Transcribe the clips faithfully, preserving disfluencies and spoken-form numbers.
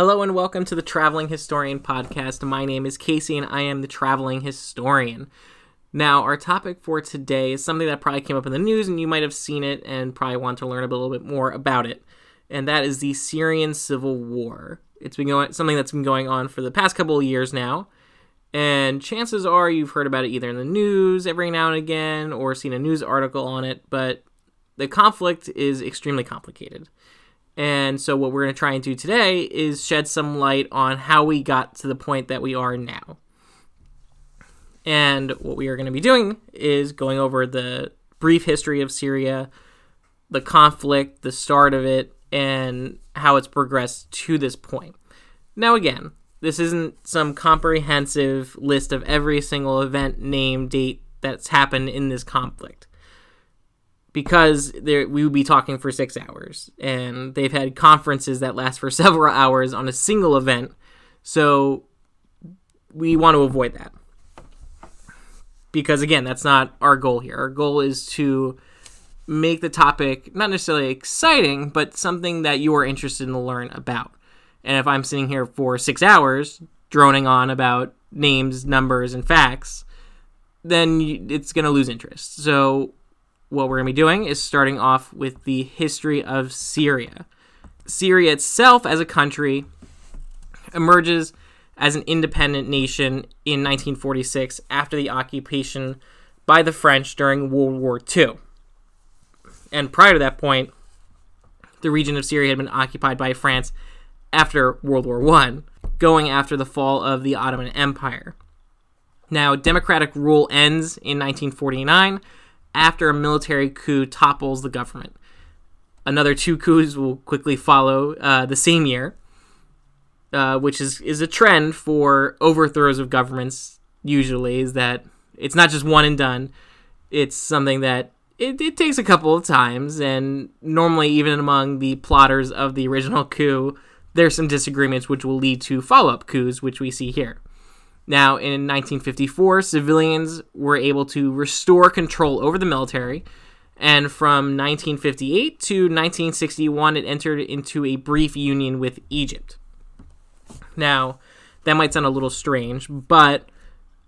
Hello and welcome to the Traveling Historian Podcast. My name is Casey and I am the Traveling Historian. Now, our topic for today is something that probably came up in the news and you might have seen it and probably want to learn a little bit more about it. And that is the Syrian Civil War. It's been going, something that's been going on for the past couple of years now. And chances are you've heard about it either in the news every now and again or seen a news article on it. But the conflict is extremely complicated. And so what we're going to try and do today is shed some light on how we got to the point that we are now. And what we are going to be doing is going over the brief history of Syria, the conflict, the start of it, and how it's progressed to this point. Now, again, this isn't some comprehensive list of every single event, name, date that's happened in this conflict. Because there, we would be talking for six hours, and they've had conferences that last for several hours on a single event, so we want to avoid that. Because, again, that's not our goal here. Our goal is to make the topic not necessarily exciting, but something that you are interested in to learn about. And if I'm sitting here for six hours droning on about names, numbers, and facts, then it's going to lose interest. So what we're going to be doing is starting off with the history of Syria. Syria itself as a country emerges as an independent nation in nineteen forty-six after the occupation by the French during World War Two. And prior to that point, the region of Syria had been occupied by France after World War One, going after the fall of the Ottoman Empire. Now, democratic rule ends in nineteen forty-nine, after a military coup topples the government. Another two coups will quickly follow uh, the same year, uh, which is, is a trend for overthrows of governments, usually, is that it's not just one and done. It's something that it, it takes a couple of times, and normally even among the plotters of the original coup, there's some disagreements which will lead to follow-up coups, which we see here. Now, in nineteen fifty-four, civilians were able to restore control over the military, and from nineteen fifty-eight to nineteen sixty-one, it entered into a brief union with Egypt. Now, that might sound a little strange, but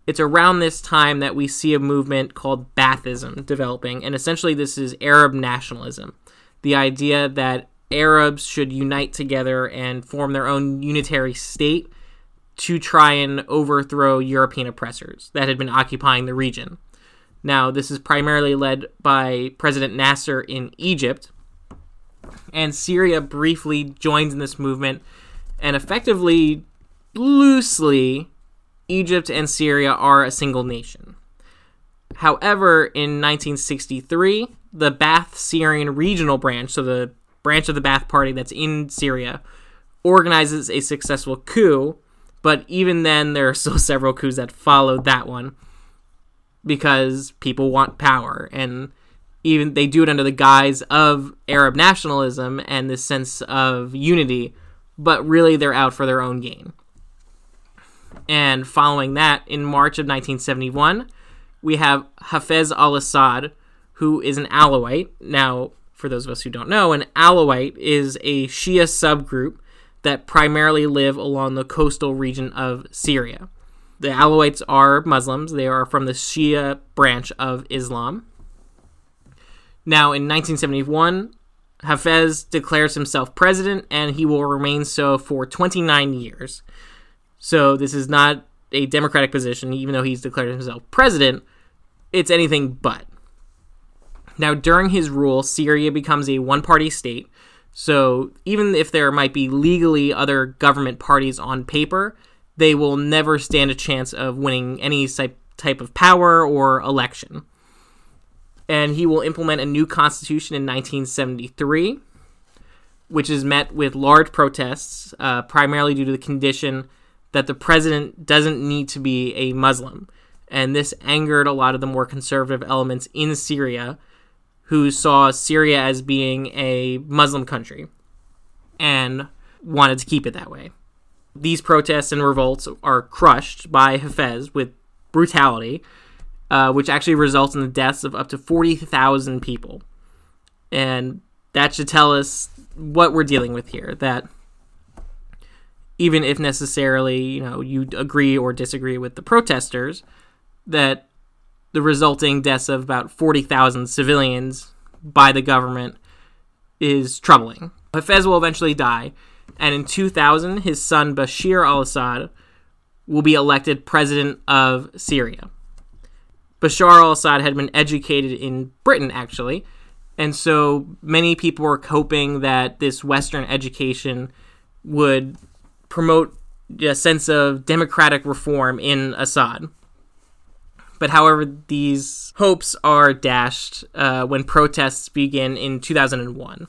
it's around this time that we see a movement called Ba'athism developing, and essentially this is Arab nationalism, the idea that Arabs should unite together and form their own unitary state to try and overthrow European oppressors that had been occupying the region. Now, this is primarily led by President Nasser in Egypt, and Syria briefly joins in this movement, and effectively, loosely, Egypt and Syria are a single nation. However, in nineteen sixty-three, the Ba'ath Syrian regional branch, so the branch of the Ba'ath Party that's in Syria, organizes a successful coup. But even then, there are still several coups that followed that one because people want power. And even they do it under the guise of Arab nationalism and this sense of unity, but really they're out for their own gain. And following that, in March of nineteen seventy-one, we have Hafez al-Assad, who is an Alawite. Now, for those of us who don't know, an Alawite is a Shia subgroup that primarily live along the coastal region of Syria. The Alawites are Muslims. They are from the Shia branch of Islam. Now, in nineteen seventy-one, Hafez declares himself president, and he will remain so for twenty-nine years. So this is not a democratic position, even though he's declared himself president. It's anything but. Now, during his rule, Syria becomes a one-party state. So even if there might be legally other government parties on paper, they will never stand a chance of winning any type of power or election. And he will implement a new constitution in nineteen seventy-three, which is met with large protests, uh, primarily due to the condition that the president doesn't need to be a Muslim. And this angered a lot of the more conservative elements in Syria, who saw Syria as being a Muslim country and wanted to keep it that way. These protests and revolts are crushed by Hafez with brutality, uh, which actually results in the deaths of up to forty thousand people. And that should tell us what we're dealing with here, that even if necessarily, you know, you agree or disagree with the protesters, that the resulting deaths of about forty thousand civilians by the government is troubling. Hafez will eventually die, and in two thousand, his son Bashar al-Assad will be elected president of Syria. Bashar al-Assad had been educated in Britain, actually, and so many people were hoping that this Western education would promote a sense of democratic reform in Assad. But however, these hopes are dashed uh, when protests begin in two thousand one.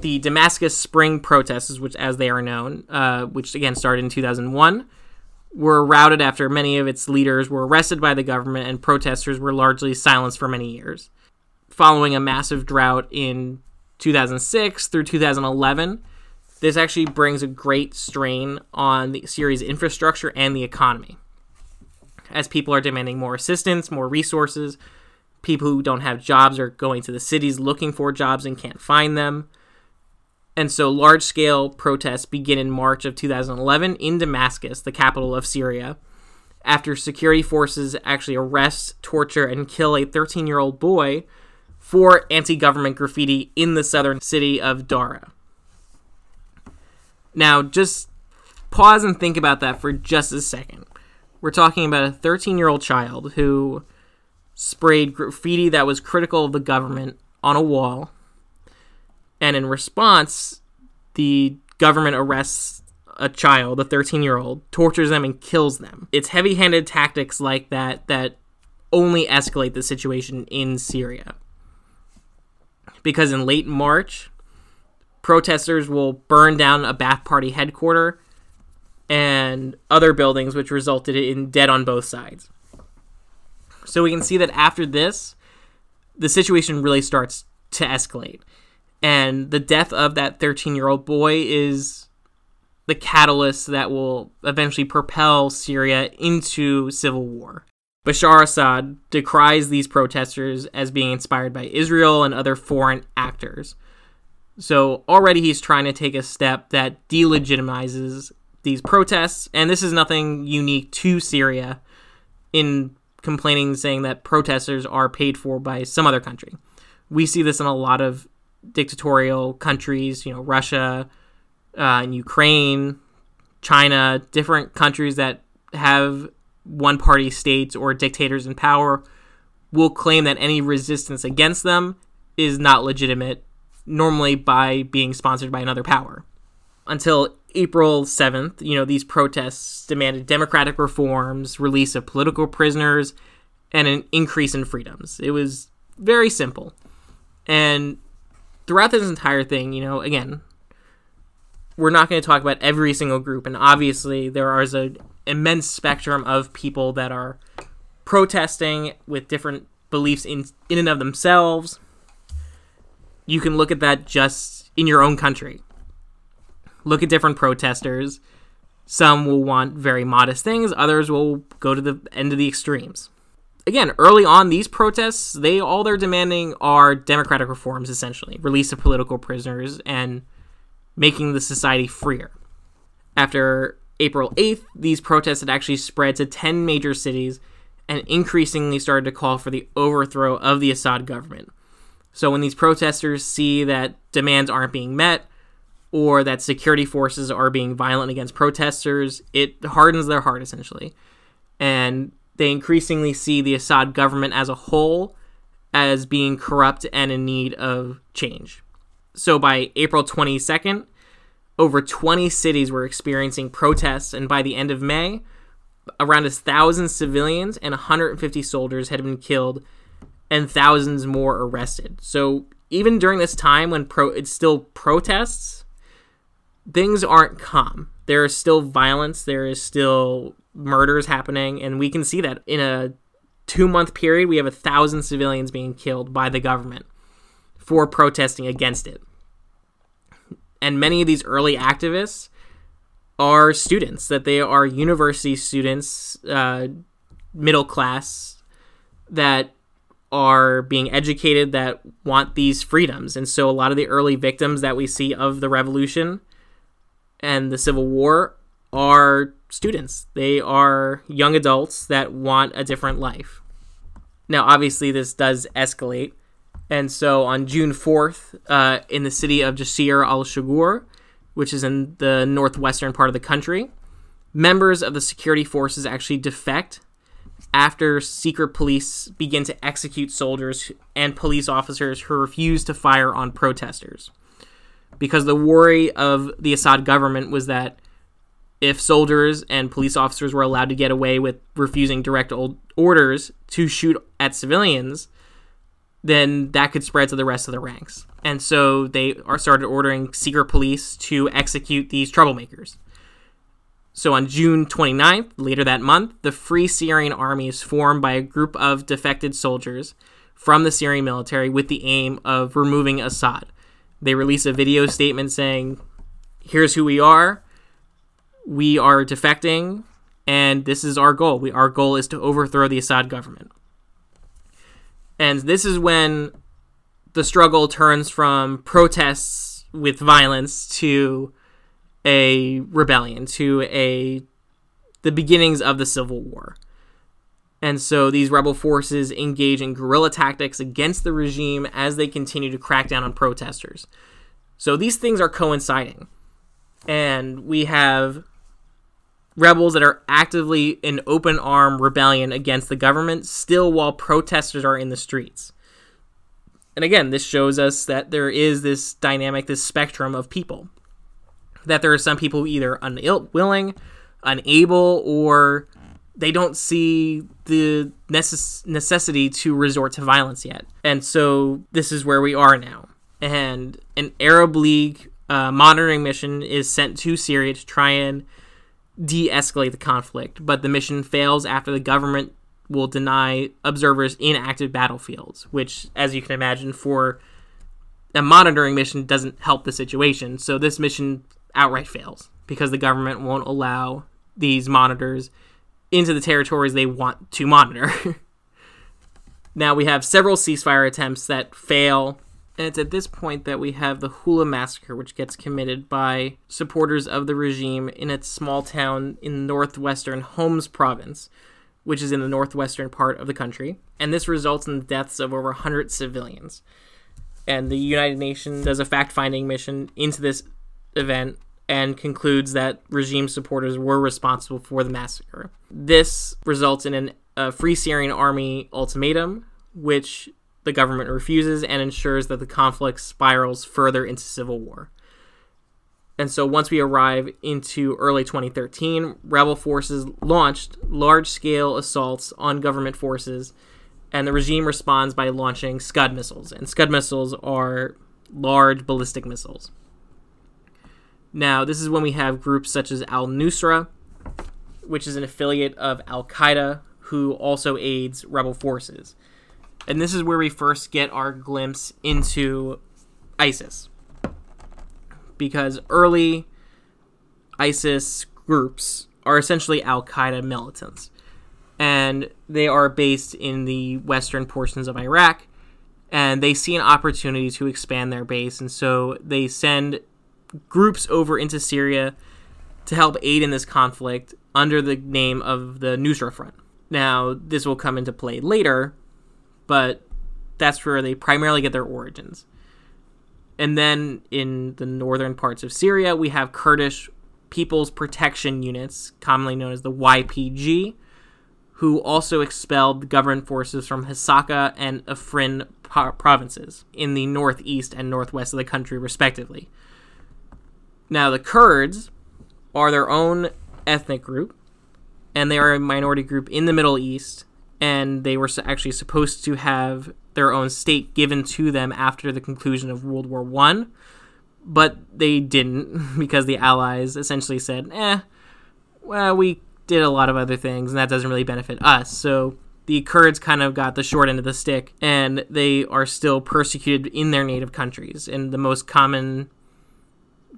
The Damascus Spring protests, which as they are known, uh, which again started in two thousand one, were routed after many of its leaders were arrested by the government and protesters were largely silenced for many years. Following a massive drought in two thousand six through two thousand eleven, this actually brings a great strain on the Syria's infrastructure and the economy, as people are demanding more assistance, more resources. People who don't have jobs are going to the cities looking for jobs and can't find them. And so large-scale protests begin in March of two thousand eleven in Damascus, the capital of Syria, after security forces actually arrest, torture, and kill a thirteen-year-old boy for anti-government graffiti in the southern city of Dara. Now, just pause and think about that for just a second. We're talking about a thirteen-year-old child who sprayed graffiti that was critical of the government on a wall. And in response, the government arrests a child, a thirteen-year-old, tortures them, and kills them. It's heavy-handed tactics like that that only escalate the situation in Syria. Because in late March, protesters will burn down a Ba'ath Party headquarters and other buildings, which resulted in dead on both sides. So we can see that after this, the situation really starts to escalate. And the death of that thirteen-year-old boy is the catalyst that will eventually propel Syria into civil war. Bashar al-Assad decries these protesters as being inspired by Israel and other foreign actors. So already he's trying to take a step that delegitimizes these protests, and this is nothing unique to Syria in complaining, saying that protesters are paid for by some other country. We see this in a lot of dictatorial countries, you know, Russia, uh, and Ukraine, China, different countries that have one-party states or dictators in power will claim that any resistance against them is not legitimate, normally by being sponsored by another power. Until April seventh, you know, these protests demanded democratic reforms, release of political prisoners, and an increase in freedoms. It was very simple. And throughout this entire thing, you know, again, we're not going to talk about every single group. And obviously, there is an immense spectrum of people that are protesting with different beliefs in, in and of themselves. You can look at that just in your own country. Look at different protesters. Some will want very modest things. Others will go to the end of the extremes. Again, early on, these protests, they all they're demanding are democratic reforms, essentially. Release of political prisoners and making the society freer. After April eighth, these protests had actually spread to ten major cities and increasingly started to call for the overthrow of the Assad government. So when these protesters see that demands aren't being met, or that security forces are being violent against protesters, it hardens their heart, essentially. And they increasingly see the Assad government as a whole as being corrupt and in need of change. So by April twenty-second, over twenty cities were experiencing protests, and by the end of May, around one thousand civilians and one hundred fifty soldiers had been killed and thousands more arrested. So even during this time when pro- it's still protests, things aren't calm. There is still violence. There is still murders happening. And we can see that in a two-month period, we have a thousand civilians being killed by the government for protesting against it. And many of these early activists are students, that they are university students, uh, middle class, that are being educated, that want these freedoms. And so a lot of the early victims that we see of the revolution and the Civil War are students. They are young adults that want a different life. Now, obviously, this does escalate. And so on June fourth, uh, in the city of Jasir al-Shagur, which is in the northwestern part of the country, members of the security forces actually defect after secret police begin to execute soldiers and police officers who refuse to fire on protesters. Because the worry of the Assad government was that if soldiers and police officers were allowed to get away with refusing direct orders to shoot at civilians, then that could spread to the rest of the ranks. And so they are started ordering secret police to execute these troublemakers. So on June twenty-ninth, later that month, the Free Syrian Army is formed by a group of defected soldiers from the Syrian military with the aim of removing Assad. They release a video statement saying, here's who we are, we are defecting, and this is our goal. We, our goal is to overthrow the Assad government. And this is when the struggle turns from protests with violence to a rebellion, to a the beginnings of the civil war. And so these rebel forces engage in guerrilla tactics against the regime as they continue to crack down on protesters. So these things are coinciding. And we have rebels that are actively in open arm rebellion against the government, still while protesters are in the streets. And again, this shows us that there is this dynamic, this spectrum of people. That there are some people either unwilling, unable, or they don't see the necess- necessity to resort to violence yet. And so this is where we are now. And an Arab League uh, monitoring mission is sent to Syria to try and de-escalate the conflict, but the mission fails after the government will deny observers in active battlefields, which, as you can imagine, for a monitoring mission doesn't help the situation. So this mission outright fails because the government won't allow these monitors into the territories they want to monitor. Now we have several ceasefire attempts that fail, and it's at this point that we have the Hula massacre, which gets committed by supporters of the regime in its small town in northwestern Homs province, which is in the northwestern part of the country. And this results in the deaths of over one hundred civilians. And the United Nations does a fact-finding mission into this event and concludes that regime supporters were responsible for the massacre. This results in an, a Free Syrian Army ultimatum, which the government refuses and ensures that the conflict spirals further into civil war. And so once we arrive into early twenty thirteen, rebel forces launched large-scale assaults on government forces, and the regime responds by launching Scud missiles. And Scud missiles are large ballistic missiles. Now, this is when we have groups such as al-Nusra, which is an affiliate of al-Qaeda, who also aids rebel forces. And this is where we first get our glimpse into ISIS. Because early ISIS groups are essentially al-Qaeda militants. And they are based in the western portions of Iraq. And they see an opportunity to expand their base. And so they send groups over into Syria to help aid in this conflict under the name of the Nusra Front. Now, this will come into play later, but that's where they primarily get their origins. And then in the northern parts of Syria, we have Kurdish People's Protection Units, commonly known as the Y P G, who also expelled the government forces from Hasaka and Afrin po- provinces in the northeast and northwest of the country, respectively. Now, the Kurds are their own ethnic group, and they are a minority group in the Middle East, and they were actually supposed to have their own state given to them after the conclusion of World War One, but they didn't, because the Allies essentially said, eh, well, we did a lot of other things, and that doesn't really benefit us. So the Kurds kind of got the short end of the stick, and they are still persecuted in their native countries. And the most common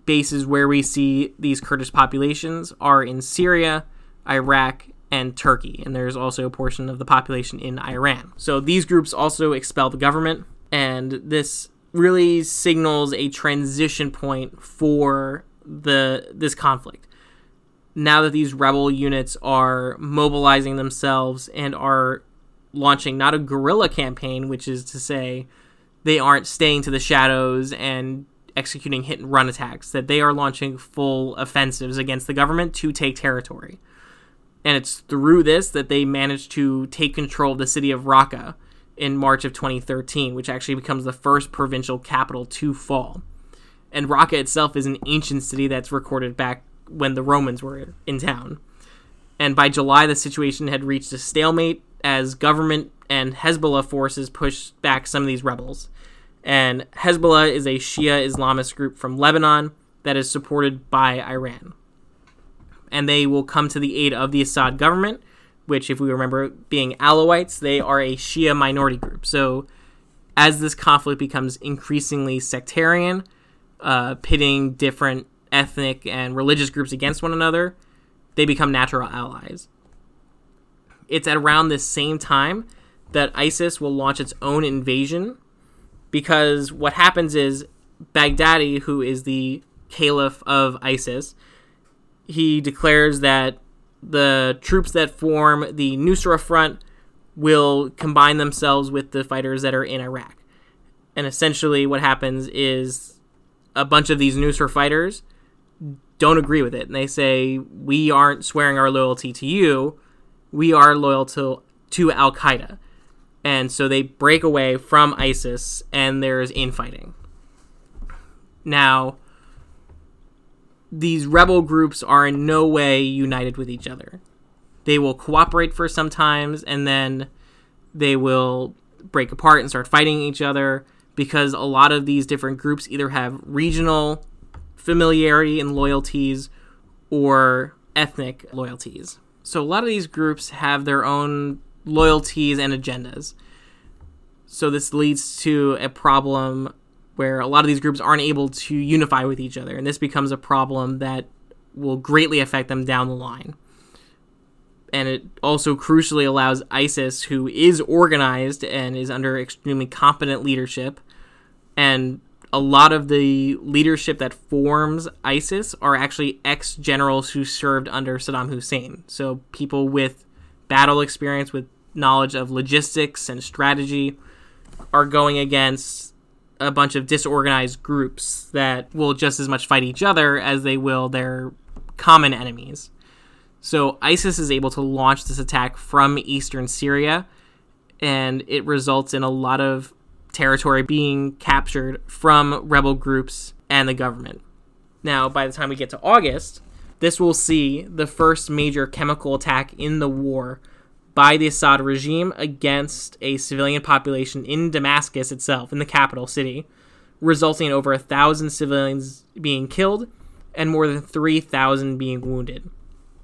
bases where we see these Kurdish populations are in Syria, Iraq, and Turkey, and there's also a portion of the population in Iran. So these groups also expel the government, and this really signals a transition point for the this conflict. now that these rebel units are mobilizing themselves and are launching not a guerrilla campaign, which is to say they aren't staying to the shadows and executing hit-and-run attacks, that they are launching full offensives against the government to take territory. And it's through this that they managed to take control of the city of Raqqa in March of twenty thirteen, which actually becomes the first provincial capital to fall. And Raqqa itself is an ancient city that's recorded back when the Romans were in town. And by July, the situation had reached a stalemate as government and Hezbollah forces pushed back some of these rebels. And Hezbollah is a Shia Islamist group from Lebanon that is supported by Iran. And they will come to the aid of the Assad government, which, if we remember, being Alawites, they are a Shia minority group. So as this conflict becomes increasingly sectarian, uh, pitting different ethnic and religious groups against one another, they become natural allies. It's at around this same time that ISIS will launch its own invasion, because what happens is Baghdadi, who is the caliph of ISIS, he declares that the troops that form the Nusra Front will combine themselves with the fighters that are in Iraq. And essentially what happens is a bunch of these Nusra fighters don't agree with it. And they say, we aren't swearing our loyalty to you. We are loyal to, to al-Qaeda. And so they break away from ISIS, and there's infighting. Now, these rebel groups are in no way united with each other. They will cooperate for some times, and then they will break apart and start fighting each other, because a lot of these different groups either have regional familiarity and loyalties or ethnic loyalties. So a lot of these groups have their own loyalties and agendas. So this leads to a problem where a lot of these groups aren't able to unify with each other, and this becomes a problem that will greatly affect them down the line. And it also crucially allows ISIS, who is organized and is under extremely competent leadership, and a lot of the leadership that forms ISIS are actually ex-generals who served under Saddam Hussein. So people with battle experience, with knowledge of logistics and strategy, are going against a bunch of disorganized groups that will just as much fight each other as they will their common enemies. So ISIS is able to launch this attack from eastern Syria, and it results in a lot of territory being captured from rebel groups and the government. Now, by the time we get to August, this will see the first major chemical attack in the war by the Assad regime against a civilian population in Damascus itself, in the capital city, resulting in over a thousand civilians being killed and more than three thousand being wounded.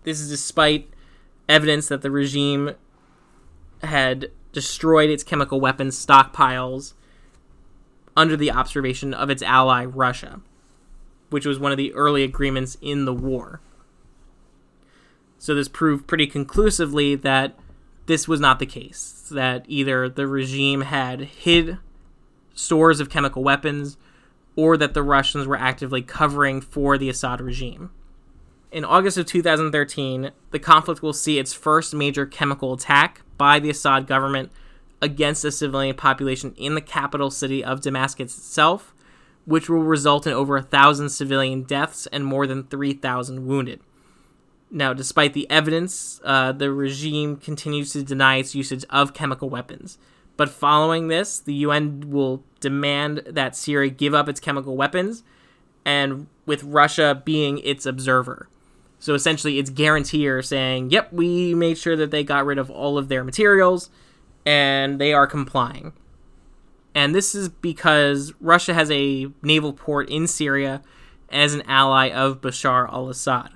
This is despite evidence that the regime had destroyed its chemical weapons stockpiles under the observation of its ally Russia, which was one of the early agreements in the war. So this proved pretty conclusively that this was not the case, that either the regime had hid stores of chemical weapons or that the Russians were actively covering for the Assad regime. In August of two thousand thirteen, the conflict will see its first major chemical attack by the Assad government against the civilian population in the capital city of Damascus itself, which will result in over a thousand civilian deaths and more than three thousand wounded. Now, despite the evidence, uh, the regime continues to deny its usage of chemical weapons. But following this, the U N will demand that Syria give up its chemical weapons, and with Russia being its observer. So essentially, its guarantor saying, yep, we made sure that they got rid of all of their materials, and they are complying. And this is because Russia has a naval port in Syria as an ally of Bashar al-Assad.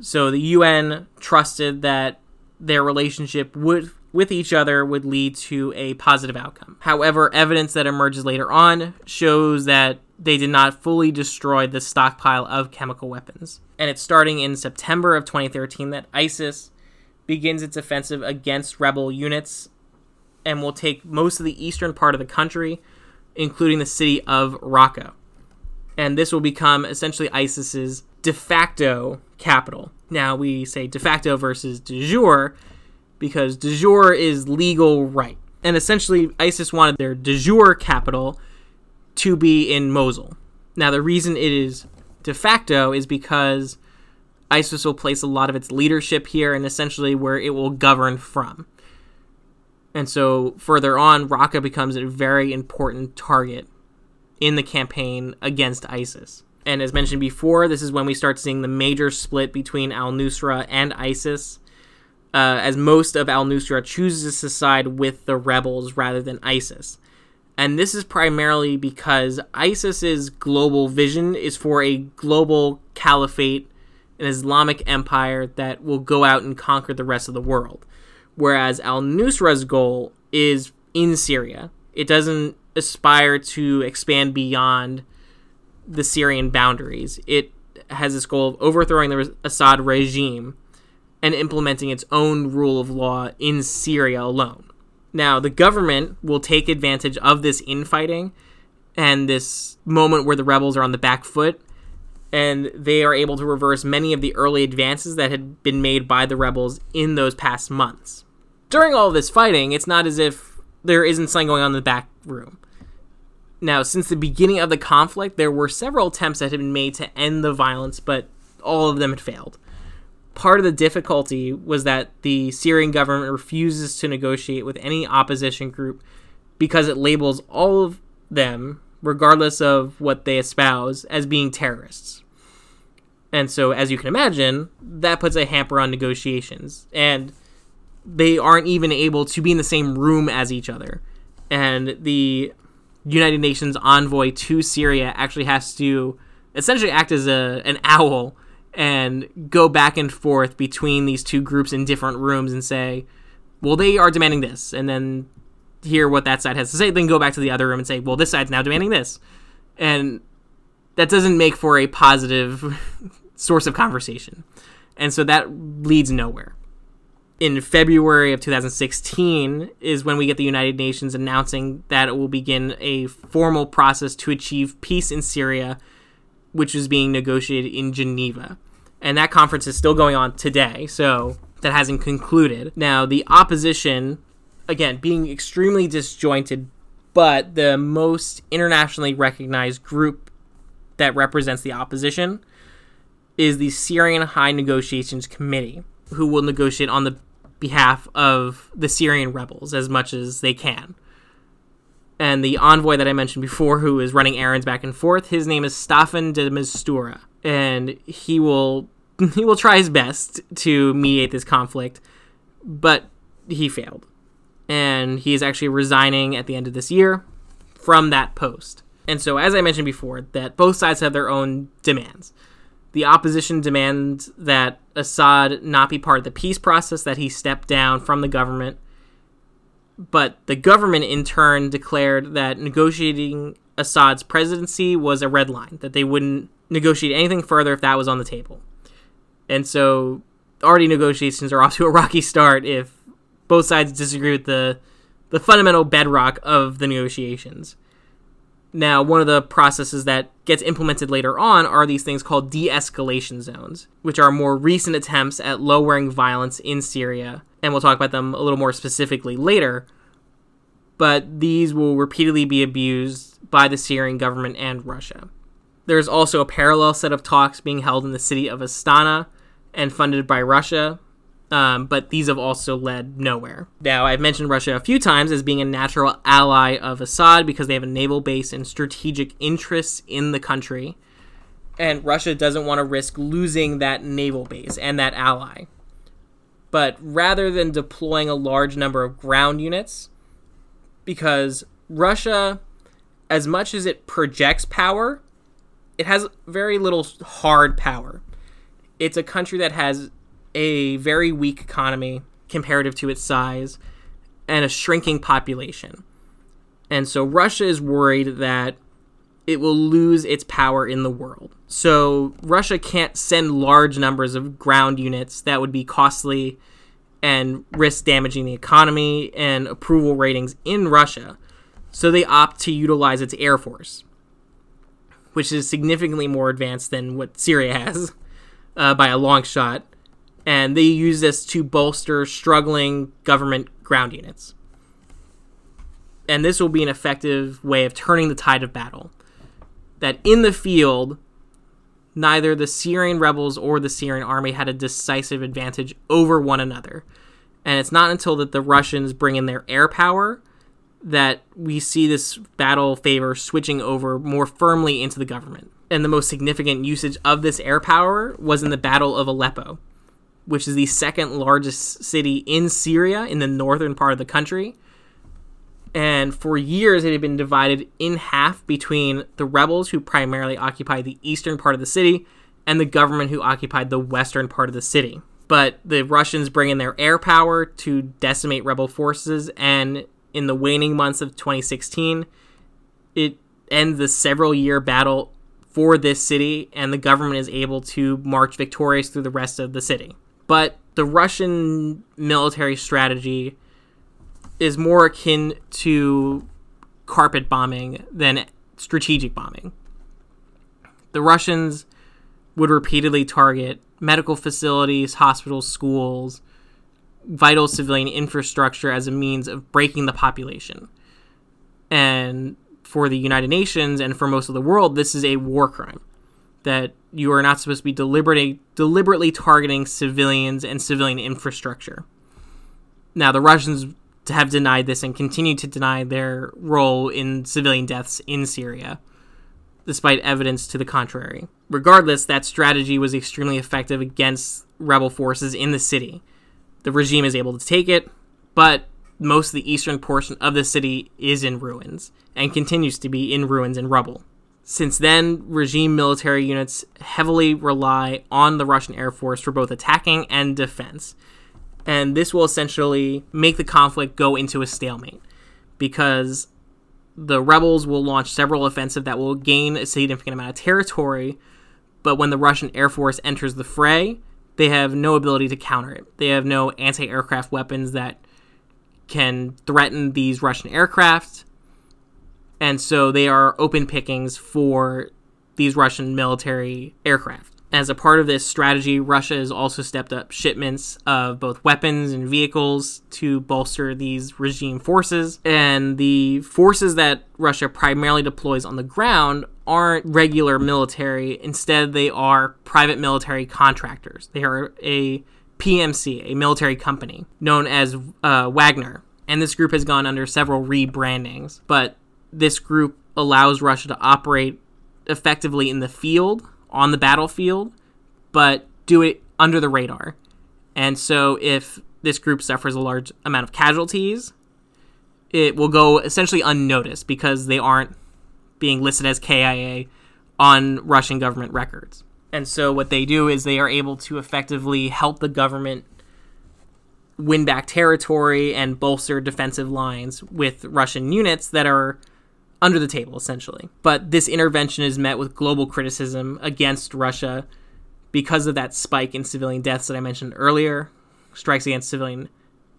So the U N trusted that their relationship would, with each other would lead to a positive outcome. However, evidence that emerges later on shows that they did not fully destroy the stockpile of chemical weapons. And it's starting in September of twenty thirteen that ISIS begins its offensive against rebel units and will take most of the eastern part of the country, including the city of Raqqa. And this will become essentially ISIS's de facto capital. Now, we say de facto versus de jure because de jure is legal right. And essentially, ISIS wanted their de jure capital to be in Mosul. Now, the reason it is de facto is because ISIS will place a lot of its leadership here and essentially where it will govern from. And so further on, Raqqa becomes a very important target in the campaign against ISIS. And as mentioned before, this is when we start seeing the major split between al-Nusra and ISIS, uh, as most of al-Nusra chooses to side with the rebels rather than ISIS. And this is primarily because ISIS's global vision is for a global caliphate, an Islamic empire that will go out and conquer the rest of the world. Whereas al-Nusra's goal is in Syria. It doesn't aspire to expand beyond the Syrian boundaries. It has this goal of overthrowing the Assad regime and implementing its own rule of law in Syria alone. Now, the government will take advantage of this infighting and this moment where the rebels are on the back foot, and they are able to reverse many of the early advances that had been made by the rebels in those past months. During all this fighting, it's not as if there isn't something going on in the back room. Now, since the beginning of the conflict, there were several attempts that had been made to end the violence, but all of them had failed. Part of the difficulty was that the Syrian government refuses to negotiate with any opposition group because it labels all of them, regardless of what they espouse, as being terrorists. And so, as you can imagine, that puts a hamper on negotiations. And they aren't even able to be in the same room as each other. And the United Nations envoy to Syria actually has to essentially act as a, an owl and go back and forth between these two groups in different rooms and say, well, they are demanding this. And then hear what that side has to say. Then go back to the other room and say, well, this side's now demanding this. And that doesn't make for a positive source of conversation. And so that leads nowhere. In February of two thousand sixteen is when we get the United Nations announcing that it will begin a formal process to achieve peace in Syria, which is being negotiated in Geneva. And that conference is still going on today, so that hasn't concluded. Now, the opposition, again, being extremely disjointed, but the most internationally recognized group that represents the opposition is the Syrian High Negotiations Committee, who will negotiate on the behalf of the Syrian rebels as much as they can. And the envoy that I mentioned before, who is running errands back and forth, his name is Staffan de Mistura, and he will he will try his best to mediate this conflict, but he failed. And he is actually resigning at the end of this year from that post. And so, as I mentioned before, that both sides have their own demands. The opposition demands that Assad not be part of the peace process, that he step down from the government. But the government, in turn, declared that negotiating Assad's presidency was a red line, that they wouldn't negotiate anything further if that was on the table. And so, already negotiations are off to a rocky start if both sides disagree with the, the fundamental bedrock of the negotiations. Now, one of the processes that gets implemented later on are these things called de-escalation zones, which are more recent attempts at lowering violence in Syria, and we'll talk about them a little more specifically later, but these will repeatedly be abused by the Syrian government and Russia. There's also a parallel set of talks being held in the city of Astana and funded by Russia, um, but these have also led nowhere. Now, I've mentioned Russia a few times as being a natural ally of Assad because they have a naval base and strategic interests in the country, and Russia doesn't want to risk losing that naval base and that ally. But rather than deploying a large number of ground units, because Russia, as much as it projects power, it has very little hard power. It's a country that has a very weak economy comparative to its size, and a shrinking population. And so Russia is worried that it will lose its power in the world. So Russia can't send large numbers of ground units that would be costly and risk damaging the economy and approval ratings in Russia. So they opt to utilize its air force. which is significantly more advanced than what Syria has uh, by a long shot. And they use this to bolster struggling government ground units. And this will be an effective way of turning the tide of battle. That in the field, neither the Syrian rebels or the Syrian army had a decisive advantage over one another. And it's not until that the Russians bring in their air power that we see this battle favor switching over more firmly into the government. And the most significant usage of this air power was in the Battle of Aleppo, which is the second largest city in Syria, in the northern part of the country. And for years, it had been divided in half between the rebels, who primarily occupied the eastern part of the city, and the government, who occupied the western part of the city. But the Russians bring in their air power to decimate rebel forces, and in the waning months of twenty sixteen, it ends the several-year battle for this city, and the government is able to march victorious through the rest of the city. But the Russian military strategy is more akin to carpet bombing than strategic bombing. The Russians would repeatedly target medical facilities, hospitals, schools, vital civilian infrastructure as a means of breaking the population. And for the United Nations and for most of the world, this is a war crime, that you are not supposed to be deliberately, deliberately targeting civilians and civilian infrastructure. Now, the Russians have denied this and continue to deny their role in civilian deaths in Syria, despite evidence to the contrary. Regardless, that strategy was extremely effective against rebel forces in the city. The regime is able to take it, but most of the eastern portion of the city is in ruins, and continues to be in ruins and rubble. Since then, regime military units heavily rely on the Russian Air Force for both attacking and defense. And this will essentially make the conflict go into a stalemate, because the rebels will launch several offensives that will gain a significant amount of territory, but when the Russian Air Force enters the fray, they have no ability to counter it. They have no anti-aircraft weapons that can threaten these Russian aircraft, and so they are open pickings for these Russian military aircraft. As a part of this strategy, Russia has also stepped up shipments of both weapons and vehicles to bolster these regime forces. And the forces that Russia primarily deploys on the ground aren't regular military. Instead, they are private military contractors. They are a P M C, a military company, known as uh, Wagner. And this group has gone under several rebrandings. But this group allows Russia to operate effectively in the field, on the battlefield, but do it under the radar. And so if this group suffers a large amount of casualties, it will go essentially unnoticed because they aren't being listed as K I A on Russian government records. And so what they do is they are able to effectively help the government win back territory and bolster defensive lines with Russian units that are under the table, essentially. But this intervention is met with global criticism against Russia because of that spike in civilian deaths that I mentioned earlier, strikes against civilian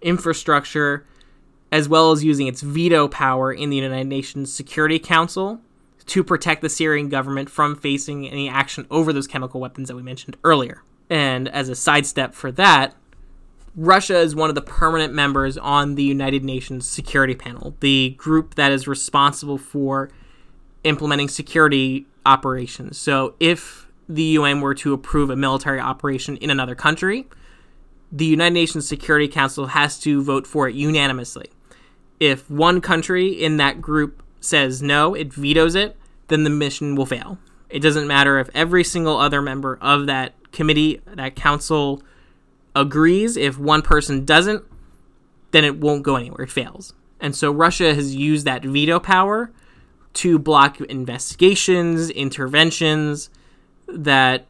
infrastructure, as well as using its veto power in the United Nations Security Council to protect the Syrian government from facing any action over those chemical weapons that we mentioned earlier. And as a sidestep for that, Russia is one of the permanent members on the United Nations Security Panel, the group that is responsible for implementing security operations. So if the U N were to approve a military operation in another country, the United Nations Security Council has to vote for it unanimously. If one country in that group says no, it vetoes it, then the mission will fail. It doesn't matter if every single other member of that committee, that council, agrees. If one person doesn't, then it won't go anywhere. It fails. And so Russia has used that veto power to block investigations, interventions that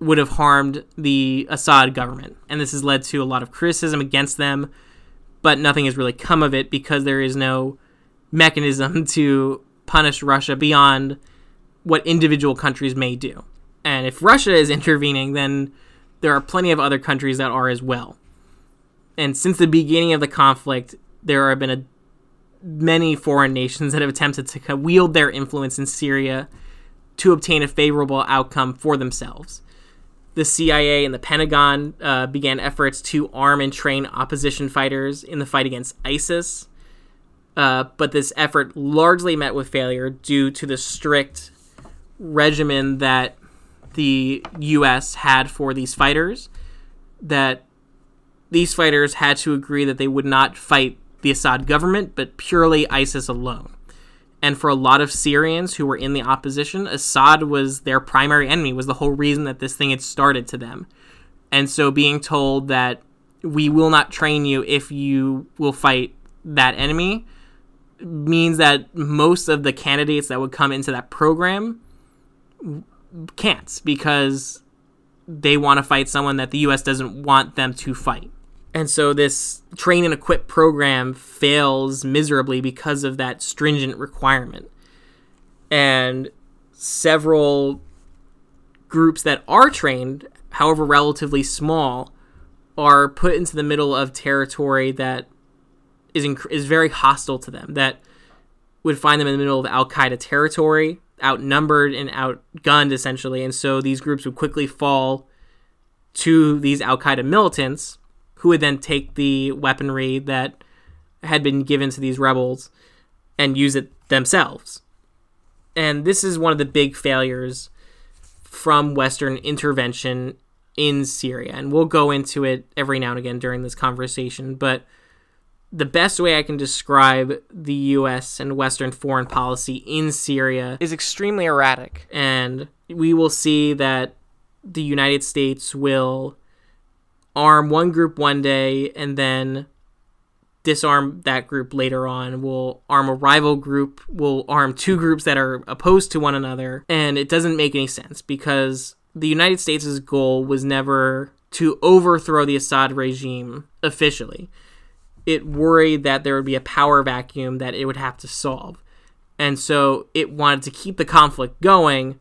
would have harmed the Assad government. And this has led to a lot of criticism against them, but nothing has really come of it because there is no mechanism to punish Russia beyond what individual countries may do. And if Russia is intervening, then there are plenty of other countries that are as well. And since the beginning of the conflict, there have been a, many foreign nations that have attempted to wield their influence in Syria to obtain a favorable outcome for themselves. The C I A and the Pentagon uh, began efforts to arm and train opposition fighters in the fight against ISIS, uh, but this effort largely met with failure due to the strict regimen that the U S had for these fighters, that these fighters had to agree that they would not fight the Assad government, but purely ISIS alone. And for a lot of Syrians who were in the opposition, Assad was their primary enemy, was the whole reason that this thing had started to them. And so being told that we will not train you if you will fight that enemy means that most of the candidates that would come into that program can't, because they want to fight someone that the U S doesn't want them to fight. And so this train and equip program fails miserably because of that stringent requirement. And several groups that are trained, however relatively small, are put into the middle of territory that is inc- is very hostile to them, that would find them in the middle of al-Qaeda territory, outnumbered and outgunned, essentially. And so these groups would quickly fall to these al-Qaeda militants, who would then take the weaponry that had been given to these rebels and use it themselves. And this is one of the big failures from Western intervention in Syria. And we'll go into it every now and again during this conversation. But the best way I can describe the U S and Western foreign policy in Syria is extremely erratic. And we will see that the United States will arm one group one day and then disarm that group later on. We'll arm a rival group. We'll arm two groups that are opposed to one another. And it doesn't make any sense, because the United States' goal was never to overthrow the Assad regime officially. It worried that there would be a power vacuum that it would have to solve. And so it wanted to keep the conflict going,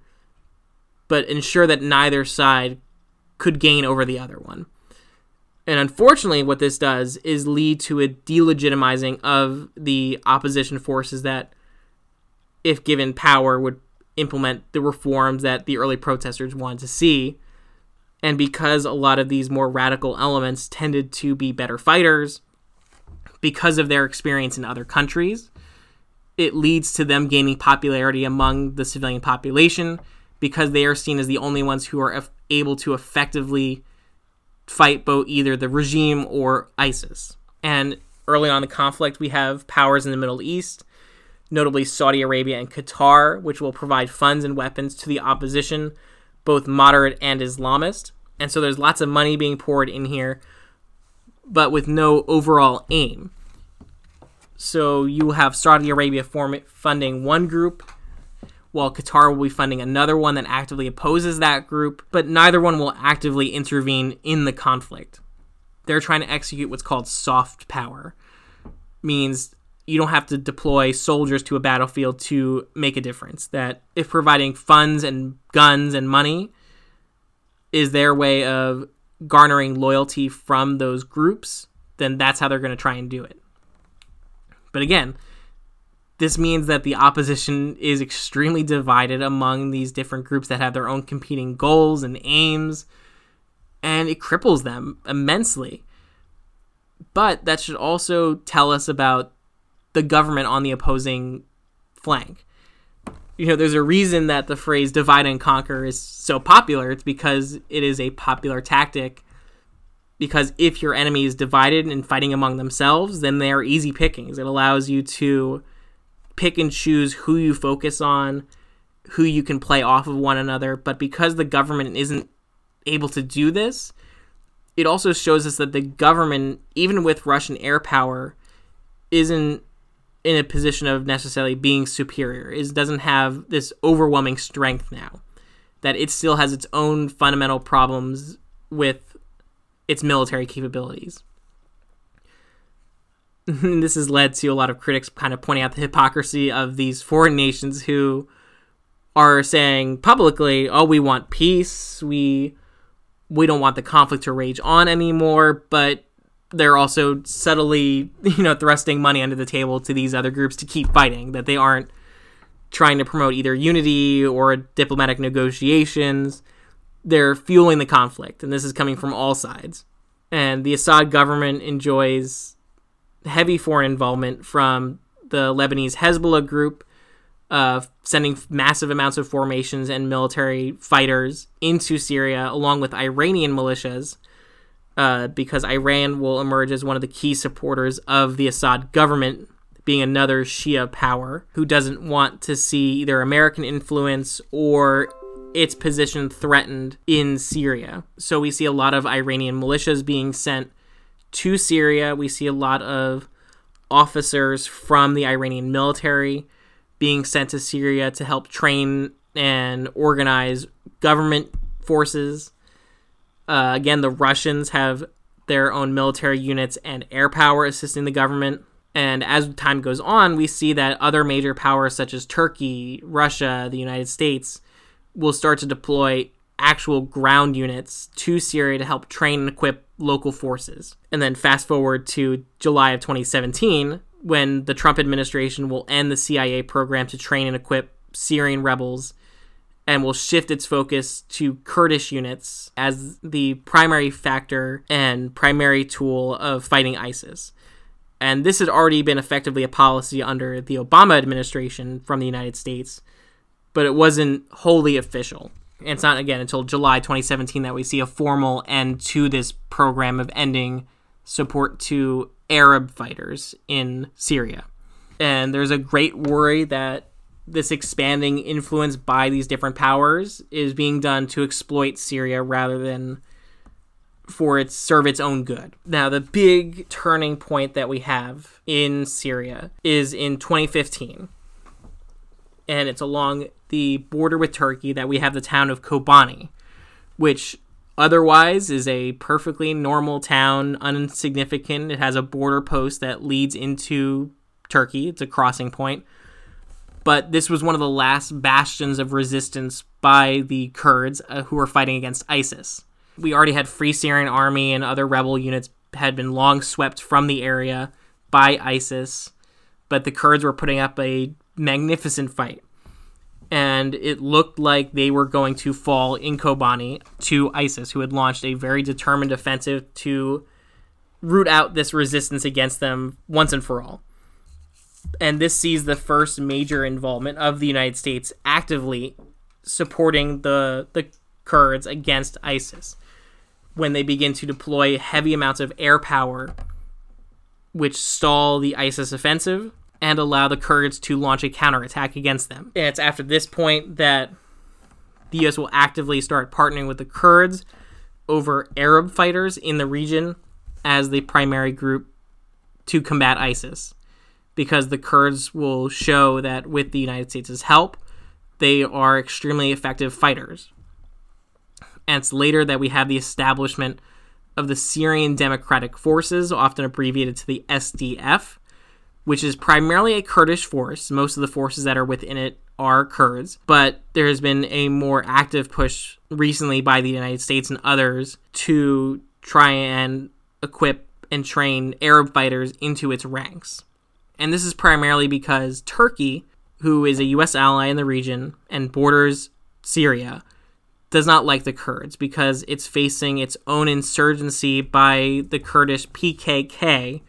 but ensure that neither side could gain over the other one. And unfortunately, what this does is lead to a delegitimizing of the opposition forces that, if given power, would implement the reforms that the early protesters wanted to see. And because a lot of these more radical elements tended to be better fighters because of their experience in other countries, it leads to them gaining popularity among the civilian population, because they are seen as the only ones who are able to effectively fight both either the regime or ISIS. And early on in the conflict, we have powers in the Middle East, notably Saudi Arabia and Qatar, which will provide funds and weapons to the opposition, both moderate and Islamist. And so there's lots of money being poured in here, but with no overall aim. So you have Saudi Arabia form- funding one group, while Qatar will be funding another one that actively opposes that group, but neither one will actively intervene in the conflict. They're trying to execute what's called soft power. Means you don't have to deploy soldiers to a battlefield to make a difference. That if providing funds and guns and money is their way of garnering loyalty from those groups, then that's how they're going to try and do it. But again, this means that the opposition is extremely divided among these different groups that have their own competing goals and aims, and it cripples them immensely. But that should also tell us about the government on the opposing flank. You know, there's a reason that the phrase divide and conquer is so popular. It's because it is a popular tactic, because if your enemy is divided and fighting among themselves, then they are easy pickings. It allows you to pick and choose who you focus on, who you can play off of one another. But because the government isn't able to do this, it also shows us that the government, even with Russian air power, isn't in a position of necessarily being superior. It doesn't have this overwhelming strength now, that it still has its own fundamental problems with its military capabilities. This has led to a lot of critics kind of pointing out the hypocrisy of these foreign nations who are saying publicly, oh, we want peace, we we don't want the conflict to rage on anymore, but they're also subtly, you know, thrusting money under the table to these other groups to keep fighting, that they aren't trying to promote either unity or diplomatic negotiations. They're fueling the conflict, and this is coming from all sides. And the Assad government enjoys heavy foreign involvement from the Lebanese Hezbollah group, uh, sending massive amounts of formations and military fighters into Syria, along with Iranian militias, uh, because Iran will emerge as one of the key supporters of the Assad government, being another Shia power who doesn't want to see either American influence or its position threatened in Syria. So we see a lot of Iranian militias being sent to Syria. We see a lot of officers from the Iranian military being sent to Syria to help train and organize government forces. Uh, again, the Russians have their own military units and air power assisting the government. And as time goes on, we see that other major powers such as Turkey, Russia, the United States will start to deploy actual ground units to Syria to help train and equip local forces. And then fast forward to July of twenty seventeen, when the Trump administration will end the C I A program to train and equip Syrian rebels and will shift its focus to Kurdish units as the primary factor and primary tool of fighting ISIS. And this had already been effectively a policy under the Obama administration from the United States, but it wasn't wholly official. And it's not, again, until July twenty seventeen that we see a formal end to this program of ending support to Arab fighters in Syria. And there's a great worry that this expanding influence by these different powers is being done to exploit Syria rather than for its serve its own good. Now, the big turning point that we have in Syria is in twenty fifteen. And it's along the border with Turkey that we have the town of Kobani, which otherwise is a perfectly normal town, insignificant. It has a border post that leads into Turkey. It's a crossing point. But this was one of the last bastions of resistance by the Kurds uh, who were fighting against ISIS. We already had Free Syrian Army and other rebel units had been long swept from the area by ISIS, but the Kurds were putting up a magnificent fight. And it looked like they were going to fall in Kobani to ISIS, who had launched a very determined offensive to root out this resistance against them once and for all. And this sees the first major involvement of the United States actively supporting the, the Kurds against ISIS when they begin to deploy heavy amounts of air power, which stall the ISIS offensive and allow the Kurds to launch a counterattack against them. And it's after this point that the U S will actively start partnering with the Kurds over Arab fighters in the region as the primary group to combat ISIS, because the Kurds will show that with the United States' help, they are extremely effective fighters. And it's later that we have the establishment of the Syrian Democratic Forces, often abbreviated to the S D F, which is primarily a Kurdish force. Most of the forces that are within it are Kurds, but there has been a more active push recently by the United States and others to try and equip and train Arab fighters into its ranks. And this is primarily because Turkey, who is a U S ally in the region and borders Syria, does not like the Kurds because it's facing its own insurgency by the Kurdish P K K,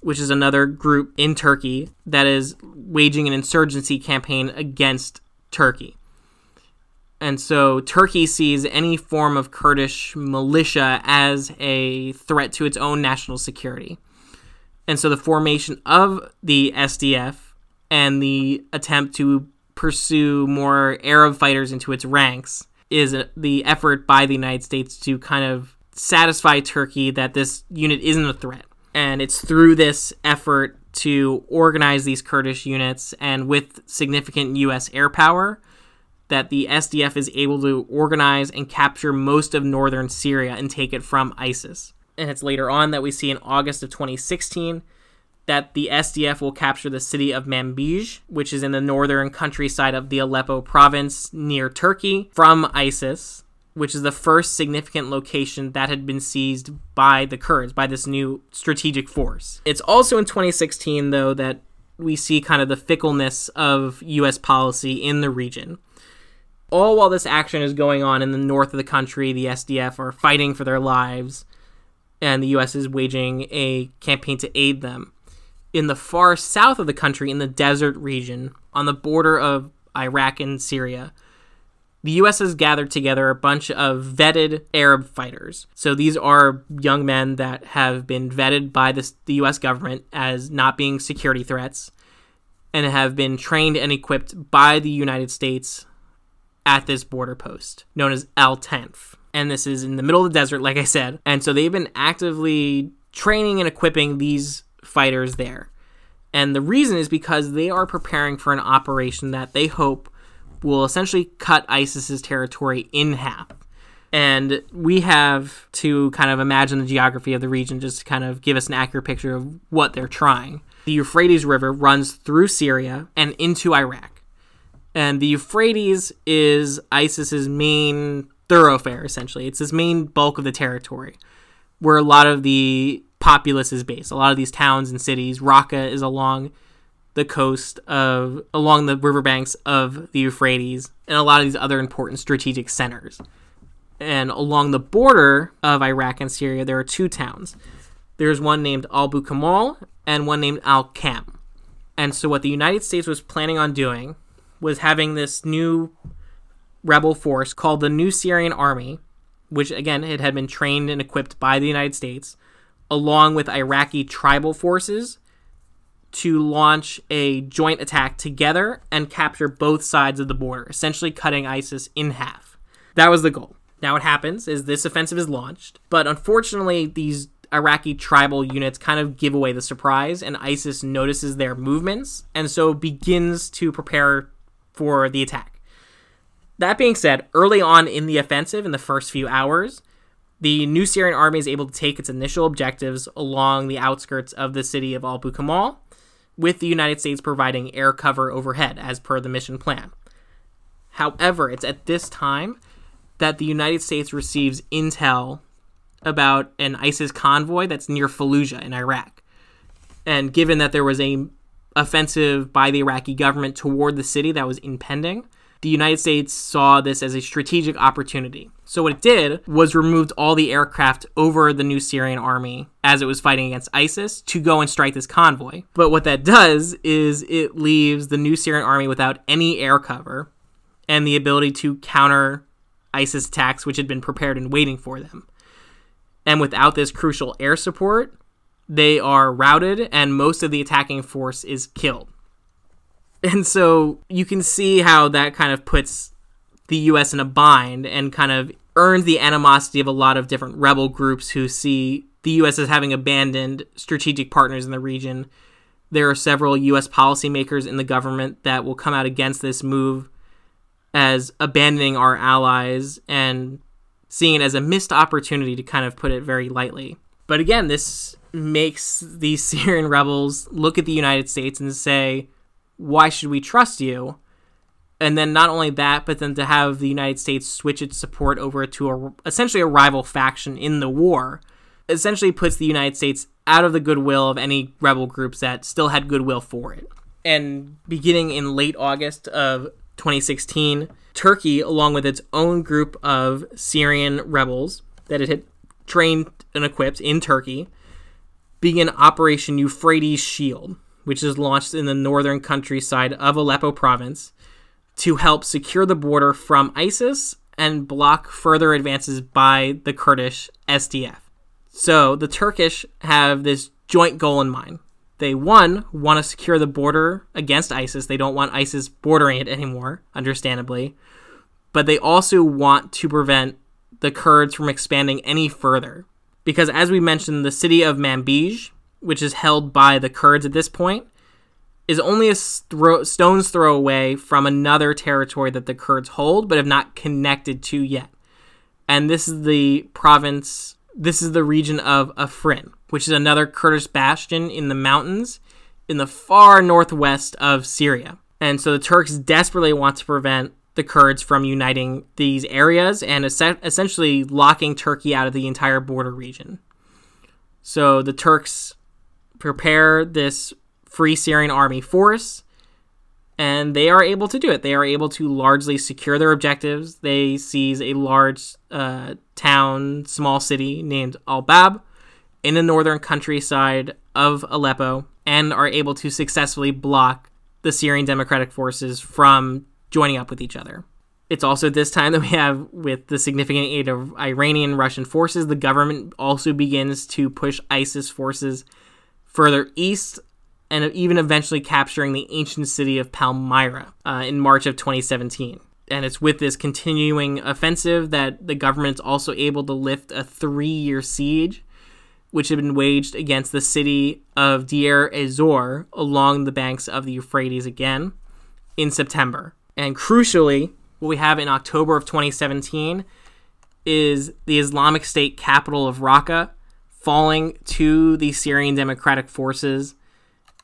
which is another group in Turkey that is waging an insurgency campaign against Turkey. And so Turkey sees any form of Kurdish militia as a threat to its own national security. And so the formation of the S D F and the attempt to pursue more Arab fighters into its ranks is the effort by the United States to kind of satisfy Turkey that this unit isn't a threat. And it's through this effort to organize these Kurdish units and with significant U S air power that the S D F is able to organize and capture most of northern Syria and take it from ISIS. And it's later on that we see in August of twenty sixteen that the S D F will capture the city of Manbij, which is in the northern countryside of the Aleppo province near Turkey, from ISIS, which is the first significant location that had been seized by the Kurds, by this new strategic force. It's also in twenty sixteen, though, that we see kind of the fickleness of U S policy in the region. All while this action is going on in the north of the country, the S D F are fighting for their lives, and the U S is waging a campaign to aid them. In the far south of the country, in the desert region, on the border of Iraq and Syria, the U S has gathered together a bunch of vetted Arab fighters. So these are young men that have been vetted by this, the U S government as not being security threats, and have been trained and equipped by the United States at this border post, known as Al-Tanf. And this is in the middle of the desert, like I said. And so they've been actively training and equipping these fighters there. And the reason is because they are preparing for an operation that they hope will essentially cut ISIS's territory in half. And we have to kind of imagine the geography of the region just to kind of give us an accurate picture of what they're trying. The Euphrates River runs through Syria and into Iraq. And the Euphrates is ISIS's main thoroughfare, essentially. It's his main bulk of the territory, where a lot of the populace is based. A lot of these towns and cities, Raqqa is along the coast of, along the riverbanks of the Euphrates, and a lot of these other important strategic centers. And along the border of Iraq and Syria, there are two towns. There's one named Al-Bukamal and one named Al-Kam. And so what the United States was planning on doing was having this new rebel force called the New Syrian Army, which, again, it had been trained and equipped by the United States, along with Iraqi tribal forces, to launch a joint attack together and capture both sides of the border, essentially cutting ISIS in half. That was the goal. Now what happens is this offensive is launched, but unfortunately these Iraqi tribal units kind of give away the surprise, and ISIS notices their movements and so begins to prepare for the attack. That being said, early on in the offensive, in the first few hours, the New Syrian Army is able to take its initial objectives along the outskirts of the city of Al-Bukamal, with the United States providing air cover overhead as per the mission plan. However, it's at this time that the United States receives intel about an ISIS convoy that's near Fallujah in Iraq. And given that there was an offensive by the Iraqi government toward the city that was impending, the United States saw this as a strategic opportunity. So what it did was removed all the aircraft over the New Syrian Army as it was fighting against ISIS to go and strike this convoy. But what that does is it leaves the New Syrian Army without any air cover and the ability to counter ISIS attacks, which had been prepared and waiting for them. And without this crucial air support, they are routed and most of the attacking force is killed. And so you can see how that kind of puts the U S in a bind and kind of earns the animosity of a lot of different rebel groups who see the U S as having abandoned strategic partners in the region. There are several U S policymakers in the government that will come out against this move as abandoning our allies and seeing it as a missed opportunity, to kind of put it very lightly. But again, this makes the Syrian rebels look at the United States and say, why should we trust you? And then not only that, but then to have the United States switch its support over to a, essentially a rival faction in the war, essentially puts the United States out of the goodwill of any rebel groups that still had goodwill for it. And beginning in late August of twenty sixteen, Turkey, along with its own group of Syrian rebels that it had trained and equipped in Turkey, began Operation Euphrates Shield, which is launched in the northern countryside of Aleppo province to help secure the border from ISIS and block further advances by the Kurdish S D F. So the Turkish have this joint goal in mind. They, one, want to secure the border against ISIS. They don't want ISIS bordering it anymore, understandably. But they also want to prevent the Kurds from expanding any further. Because as we mentioned, the city of Manbij, which is held by the Kurds at this point, is only a thro- stone's throw away from another territory that the Kurds hold but have not connected to yet. And this is the province, this is the region of Afrin, which is another Kurdish bastion in the mountains in the far northwest of Syria. And so the Turks desperately want to prevent the Kurds from uniting these areas and es- essentially locking Turkey out of the entire border region. So the Turks prepare this Free Syrian Army force, and they are able to do it. They are able to largely secure their objectives. They seize a large uh, town, small city named Al-Bab in the northern countryside of Aleppo, and are able to successfully block the Syrian Democratic Forces from joining up with each other. It's also this time that we have, with the significant aid of Iranian Russian forces, the government also begins to push ISIS forces further east, and even eventually capturing the ancient city of Palmyra uh, in March of twenty seventeen. And it's with this continuing offensive that the government's also able to lift a three-year siege, which had been waged against the city of Deir ez-Zor along the banks of the Euphrates again in September. And crucially, what we have in October of twenty seventeen is the Islamic State capital of Raqqa falling to the Syrian Democratic Forces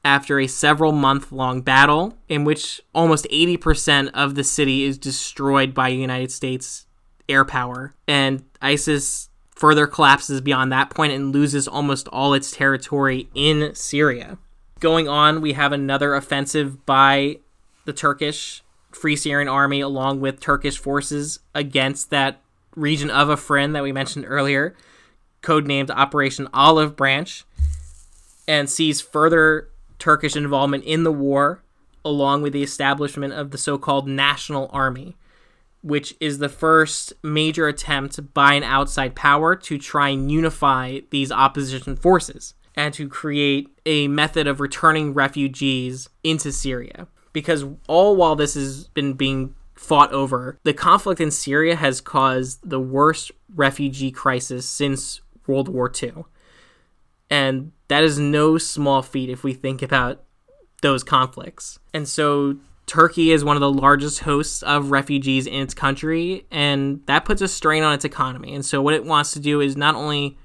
after a several-month-long battle in which almost eighty percent of the city is destroyed by United States air power. And ISIS further collapses beyond that point and loses almost all its territory in Syria. Going on, we have another offensive by the Turkish Free Syrian Army along with Turkish forces against that region of Afrin that we mentioned earlier, codenamed Operation Olive Branch, and sees further Turkish involvement in the war along with the establishment of the so-called National Army, which is the first major attempt by an outside power to try and unify these opposition forces and to create a method of returning refugees into Syria. Because all while this has been being fought over, the conflict in Syria has caused the worst refugee crisis since World War Two. And that is no small feat if we think about those conflicts. And so Turkey is one of the largest hosts of refugees in its country, and that puts a strain on its economy. And so what it wants to do is not only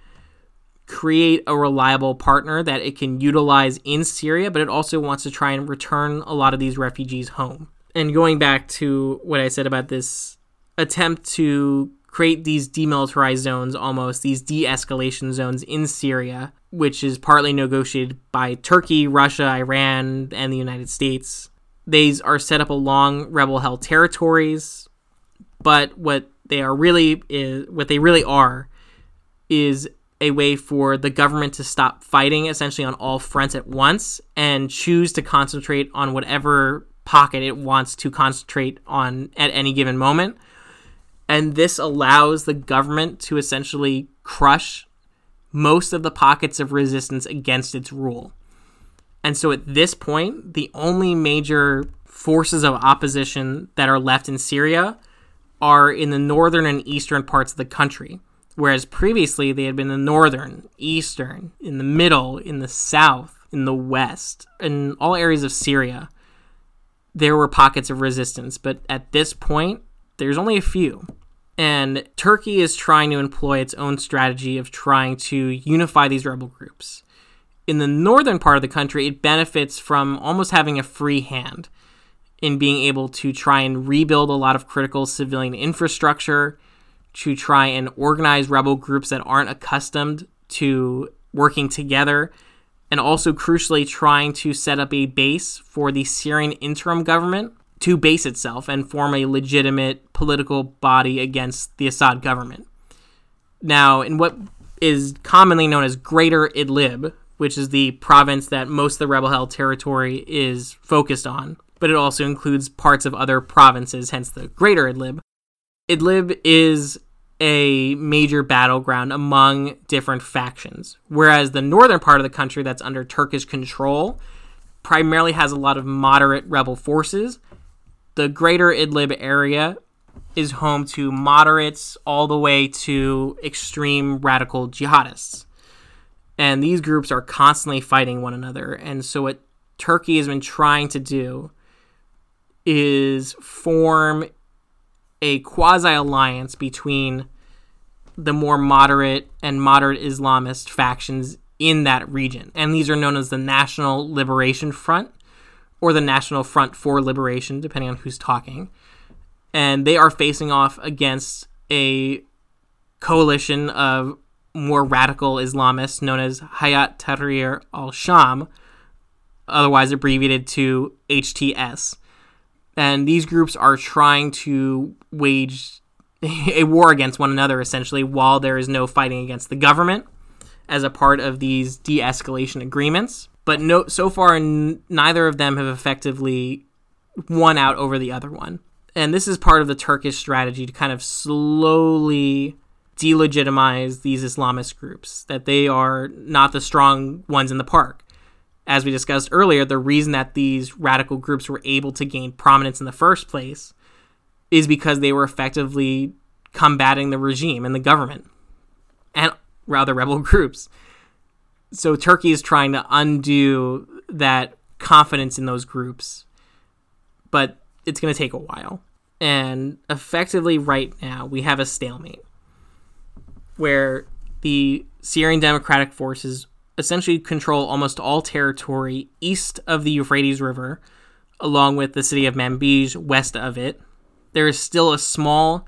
create a reliable partner that it can utilize in Syria, but it also wants to try and return a lot of these refugees home. And going back to what I said about this attempt to create these demilitarized zones, almost these de-escalation zones in Syria, which is partly negotiated by Turkey, Russia, Iran, and the United States. These are set up along rebel-held territories, but what they are really is what they really are is a way for the government to stop fighting essentially on all fronts at once and choose to concentrate on whatever pocket it wants to concentrate on at any given moment. And this allows the government to essentially crush most of the pockets of resistance against its rule. And so at this point, the only major forces of opposition that are left in Syria are in the northern and eastern parts of the country, whereas previously they had been in the northern, eastern, in the middle, in the south, in the west, in all areas of Syria. There were pockets of resistance, but at this point, there's only a few. And Turkey is trying to employ its own strategy of trying to unify these rebel groups. In the northern part of the country, it benefits from almost having a free hand in being able to try and rebuild a lot of critical civilian infrastructure, to try and organize rebel groups that aren't accustomed to working together, and also crucially trying to set up a base for the Syrian interim government to base itself and form a legitimate political body against the Assad government. Now, in what is commonly known as Greater Idlib, which is the province that most of the rebel-held territory is focused on, but it also includes parts of other provinces, hence the Greater Idlib. Idlib is a major battleground among different factions, whereas the northern part of the country that's under Turkish control primarily has a lot of moderate rebel forces. The Greater Idlib area is home to moderates all the way to extreme radical jihadists. And these groups are constantly fighting one another. And so what Turkey has been trying to do is form a quasi-alliance between the more moderate and moderate Islamist factions in that region. And these are known as the National Liberation Front, or the National Front for Liberation, depending on who's talking. And they are facing off against a coalition of more radical Islamists known as Hayat Tahrir al-Sham, otherwise abbreviated to H T S. And these groups are trying to wage a war against one another, essentially, while there is no fighting against the government as a part of these de-escalation agreements. But no, so far, n- neither of them have effectively won out over the other one. And this is part of the Turkish strategy to kind of slowly delegitimize these Islamist groups, that they are not the strong ones in the park. As we discussed earlier, the reason that these radical groups were able to gain prominence in the first place is because they were effectively combating the regime and the government and rather rebel groups. So Turkey is trying to undo that confidence in those groups, but it's going to take a while. And effectively right now we have a stalemate where the Syrian Democratic Forces essentially control almost all territory east of the Euphrates River, along with the city of Manbij west of it. There is still a small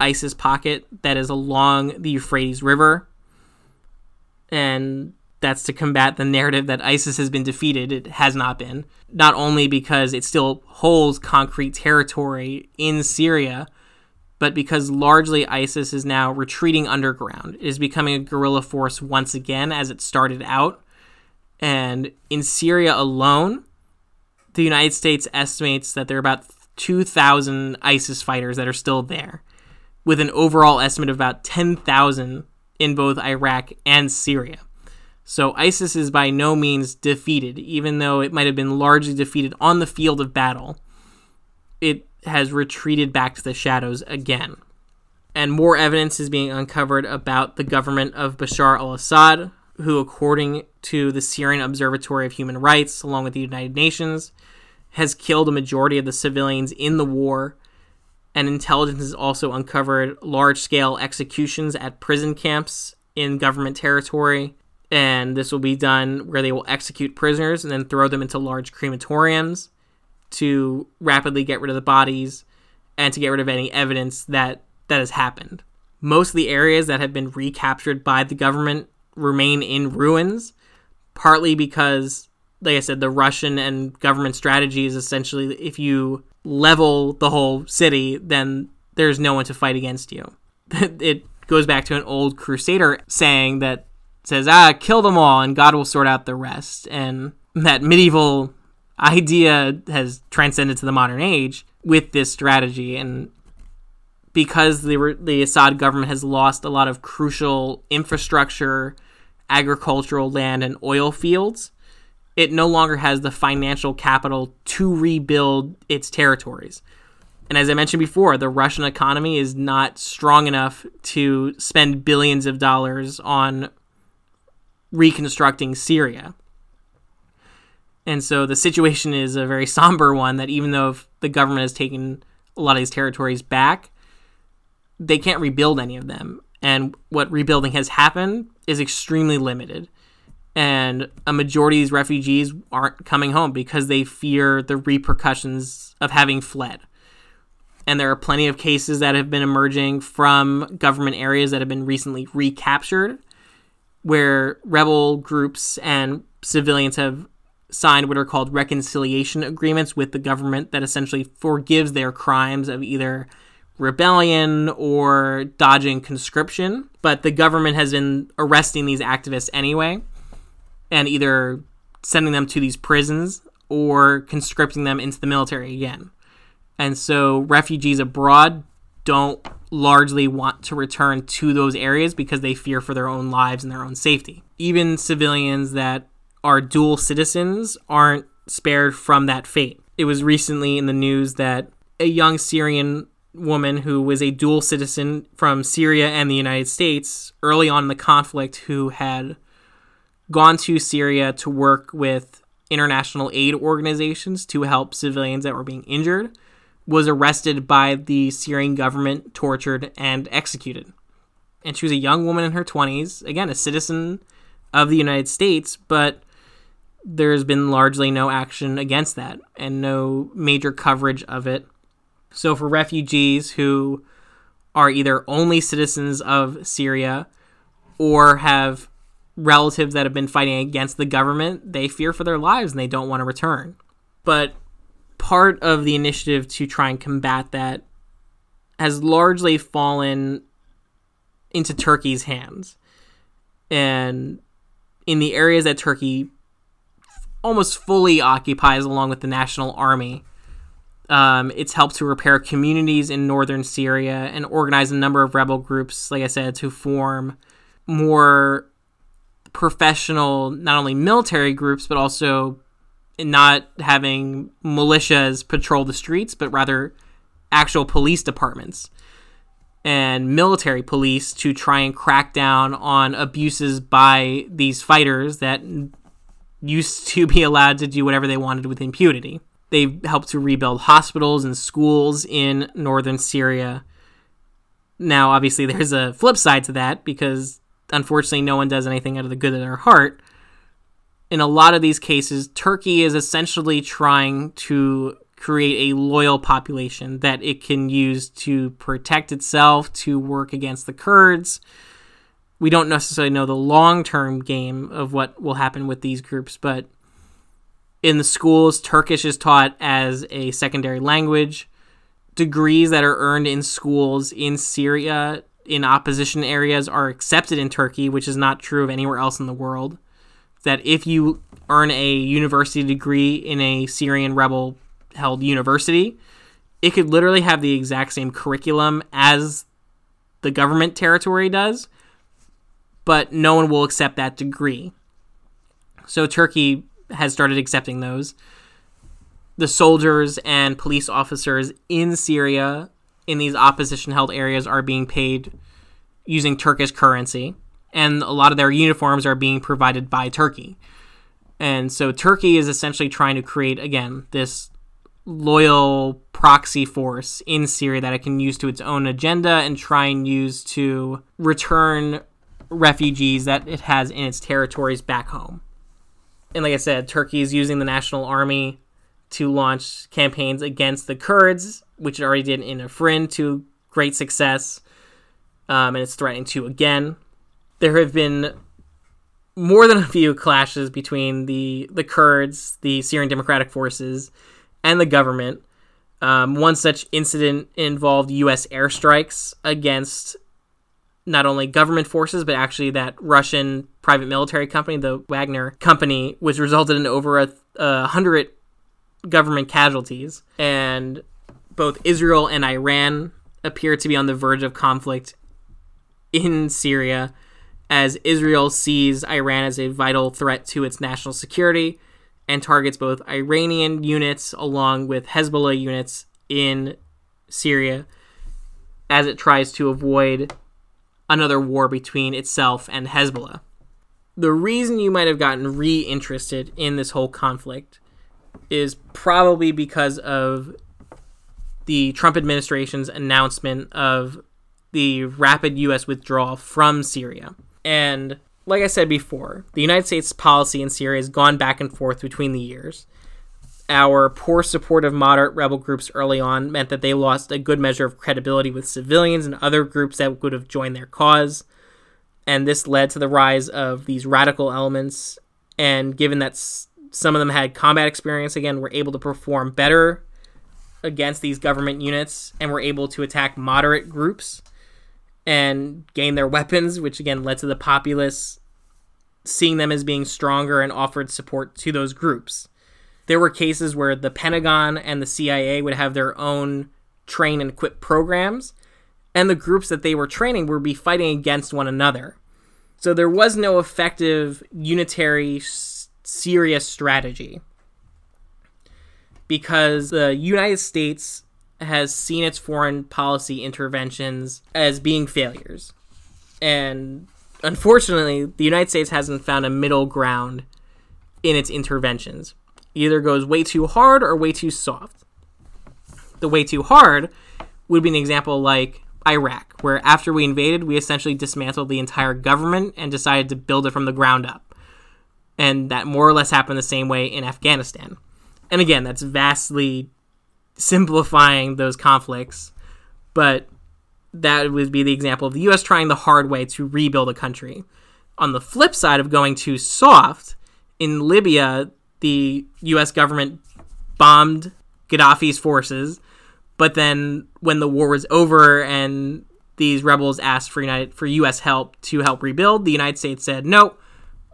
ISIS pocket that is along the Euphrates River, and that's to combat the narrative that ISIS has been defeated. It has not been. Not only because it still holds concrete territory in Syria, but because largely ISIS is now retreating underground. It is becoming a guerrilla force once again as it started out. And in Syria alone, the United States estimates that there are about two thousand ISIS fighters that are still there, with an overall estimate of about ten thousand in both Iraq and Syria. So ISIS is by no means defeated, even though it might have been largely defeated on the field of battle. It has retreated back to the shadows again. And more evidence is being uncovered about the government of Bashar al-Assad, who, according to the Syrian Observatory of Human Rights, along with the United Nations, has killed a majority of the civilians in the war. And intelligence has also uncovered large-scale executions at prison camps in government territory. And this will be done where they will execute prisoners and then throw them into large crematoriums to rapidly get rid of the bodies and to get rid of any evidence that that has happened. Most of the areas that have been recaptured by the government remain in ruins, partly because, like I said, the Russian and government strategy is essentially if you level the whole city, then there's no one to fight against you. It goes back to an old crusader saying that says, ah, kill them all and God will sort out the rest. And that medieval idea has transcended to the modern age with this strategy. And because the, the Assad government has lost a lot of crucial infrastructure, agricultural land, and oil fields, it no longer has the financial capital to rebuild its territories. And as I mentioned before, the Russian economy is not strong enough to spend billions of dollars on reconstructing Syria. And so the situation is a very somber one that even though the government has taken a lot of these territories back, they can't rebuild any of them. And what rebuilding has happened is extremely limited. And a majority of these refugees aren't coming home because they fear the repercussions of having fled. And there are plenty of cases that have been emerging from government areas that have been recently recaptured, where rebel groups and civilians have signed what are called reconciliation agreements with the government that essentially forgives their crimes of either rebellion or dodging conscription. But the government has been arresting these activists anyway, and either sending them to these prisons or conscripting them into the military again. And so refugees abroad don't largely want to return to those areas because they fear for their own lives and their own safety. Even civilians that are dual citizens aren't spared from that fate. It was recently in the news that a young Syrian woman who was a dual citizen from Syria and the United States early on in the conflict, who had gone to Syria to work with international aid organizations to help civilians that were being injured, was arrested by the Syrian government, tortured, and executed. And she was a young woman in her twenties, again, a citizen of the United States, but there's been largely no action against that and no major coverage of it. So for refugees who are either only citizens of Syria or have relatives that have been fighting against the government, they fear for their lives and they don't want to return. But part of the initiative to try and combat that has largely fallen into Turkey's hands. And in the areas that Turkey almost fully occupies along with the National Army, um, it's helped to repair communities in northern Syria and organize a number of rebel groups, like I said, to form more professional, not only military groups, but also not having militias patrol the streets, but rather actual police departments and military police to try and crack down on abuses by these fighters that used to be allowed to do whatever they wanted with impunity. They've helped to rebuild hospitals and schools in northern Syria. Now, obviously, there's a flip side to that because, unfortunately, no one does anything out of the good of their heart. In a lot of these cases, Turkey is essentially trying to create a loyal population that it can use to protect itself, to work against the Kurds. We don't necessarily know the long-term game of what will happen with these groups, but in the schools, Turkish is taught as a secondary language. Degrees that are earned in schools in Syria, in opposition areas, are accepted in Turkey, which is not true of anywhere else in the world. That if you earn a university degree in a Syrian rebel held university, it could literally have the exact same curriculum as the government territory does, but no one will accept that degree. So Turkey has started accepting those. The soldiers and police officers in Syria in these opposition held areas are being paid using Turkish currency, and a lot of their uniforms are being provided by Turkey. And so Turkey is essentially trying to create, again, this loyal proxy force in Syria that it can use to its own agenda and try and use to return refugees that it has in its territories back home. And like I said, Turkey is using the National Army to launch campaigns against the Kurds, which it already did in Afrin to great success, um, and it's threatening to again. There have been more than a few clashes between the, the Kurds, the Syrian Democratic Forces, and the government. Um, one such incident involved U S airstrikes against not only government forces, but actually that Russian private military company, the Wagner company, which resulted in over a, a hundred government casualties. And both Israel and Iran appear to be on the verge of conflict in Syria, as Israel sees Iran as a vital threat to its national security and targets both Iranian units along with Hezbollah units in Syria as it tries to avoid another war between itself and Hezbollah. The reason you might have gotten reinterested in this whole conflict is probably because of the Trump administration's announcement of the rapid U S withdrawal from Syria. And like I said before, the United States policy in Syria has gone back and forth between the years. Our poor support of moderate rebel groups early on meant that they lost a good measure of credibility with civilians and other groups that would have joined their cause. And this led to the rise of these radical elements. And given that some of them had combat experience, again, were able to perform better against these government units and were able to attack moderate groups and gain their weapons, which again led to the populace seeing them as being stronger and offered support to those groups. There were cases where the Pentagon and the C I A would have their own train and equip programs, and the groups that they were training would be fighting against one another. So there was no effective unitary Syria strategy, because the United States has seen its foreign policy interventions as being failures. And unfortunately, the United States hasn't found a middle ground in its interventions. Either goes way too hard or way too soft. The way too hard would be an example like Iraq, where after we invaded, we essentially dismantled the entire government and decided to build it from the ground up. And that more or less happened the same way in Afghanistan. And again, that's vastly simplifying those conflicts, but that would be the example of the U S trying the hard way to rebuild a country. On the flip side of going too soft, in Libya, the U S government bombed Gaddafi's forces, but then when the war was over and these rebels asked for United, for U S help to help rebuild, the United States said, no,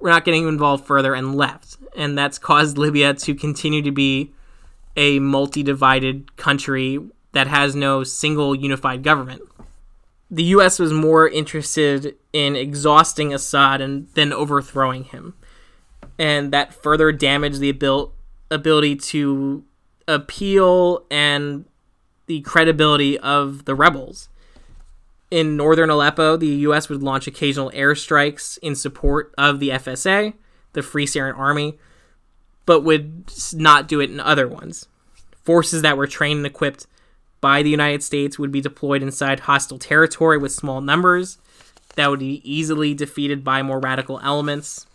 we're not getting involved further, and left. And that's caused Libya to continue to be a multi-divided country that has no single unified government. The U S was more interested in exhausting Assad and than overthrowing him. And that further damaged the abil- ability to appeal and the credibility of the rebels. In northern Aleppo, the U S would launch occasional airstrikes in support of the F S A, the Free Syrian Army, but would not do it in other ones. Forces that were trained and equipped by the United States would be deployed inside hostile territory with small numbers that would be easily defeated by more radical elements.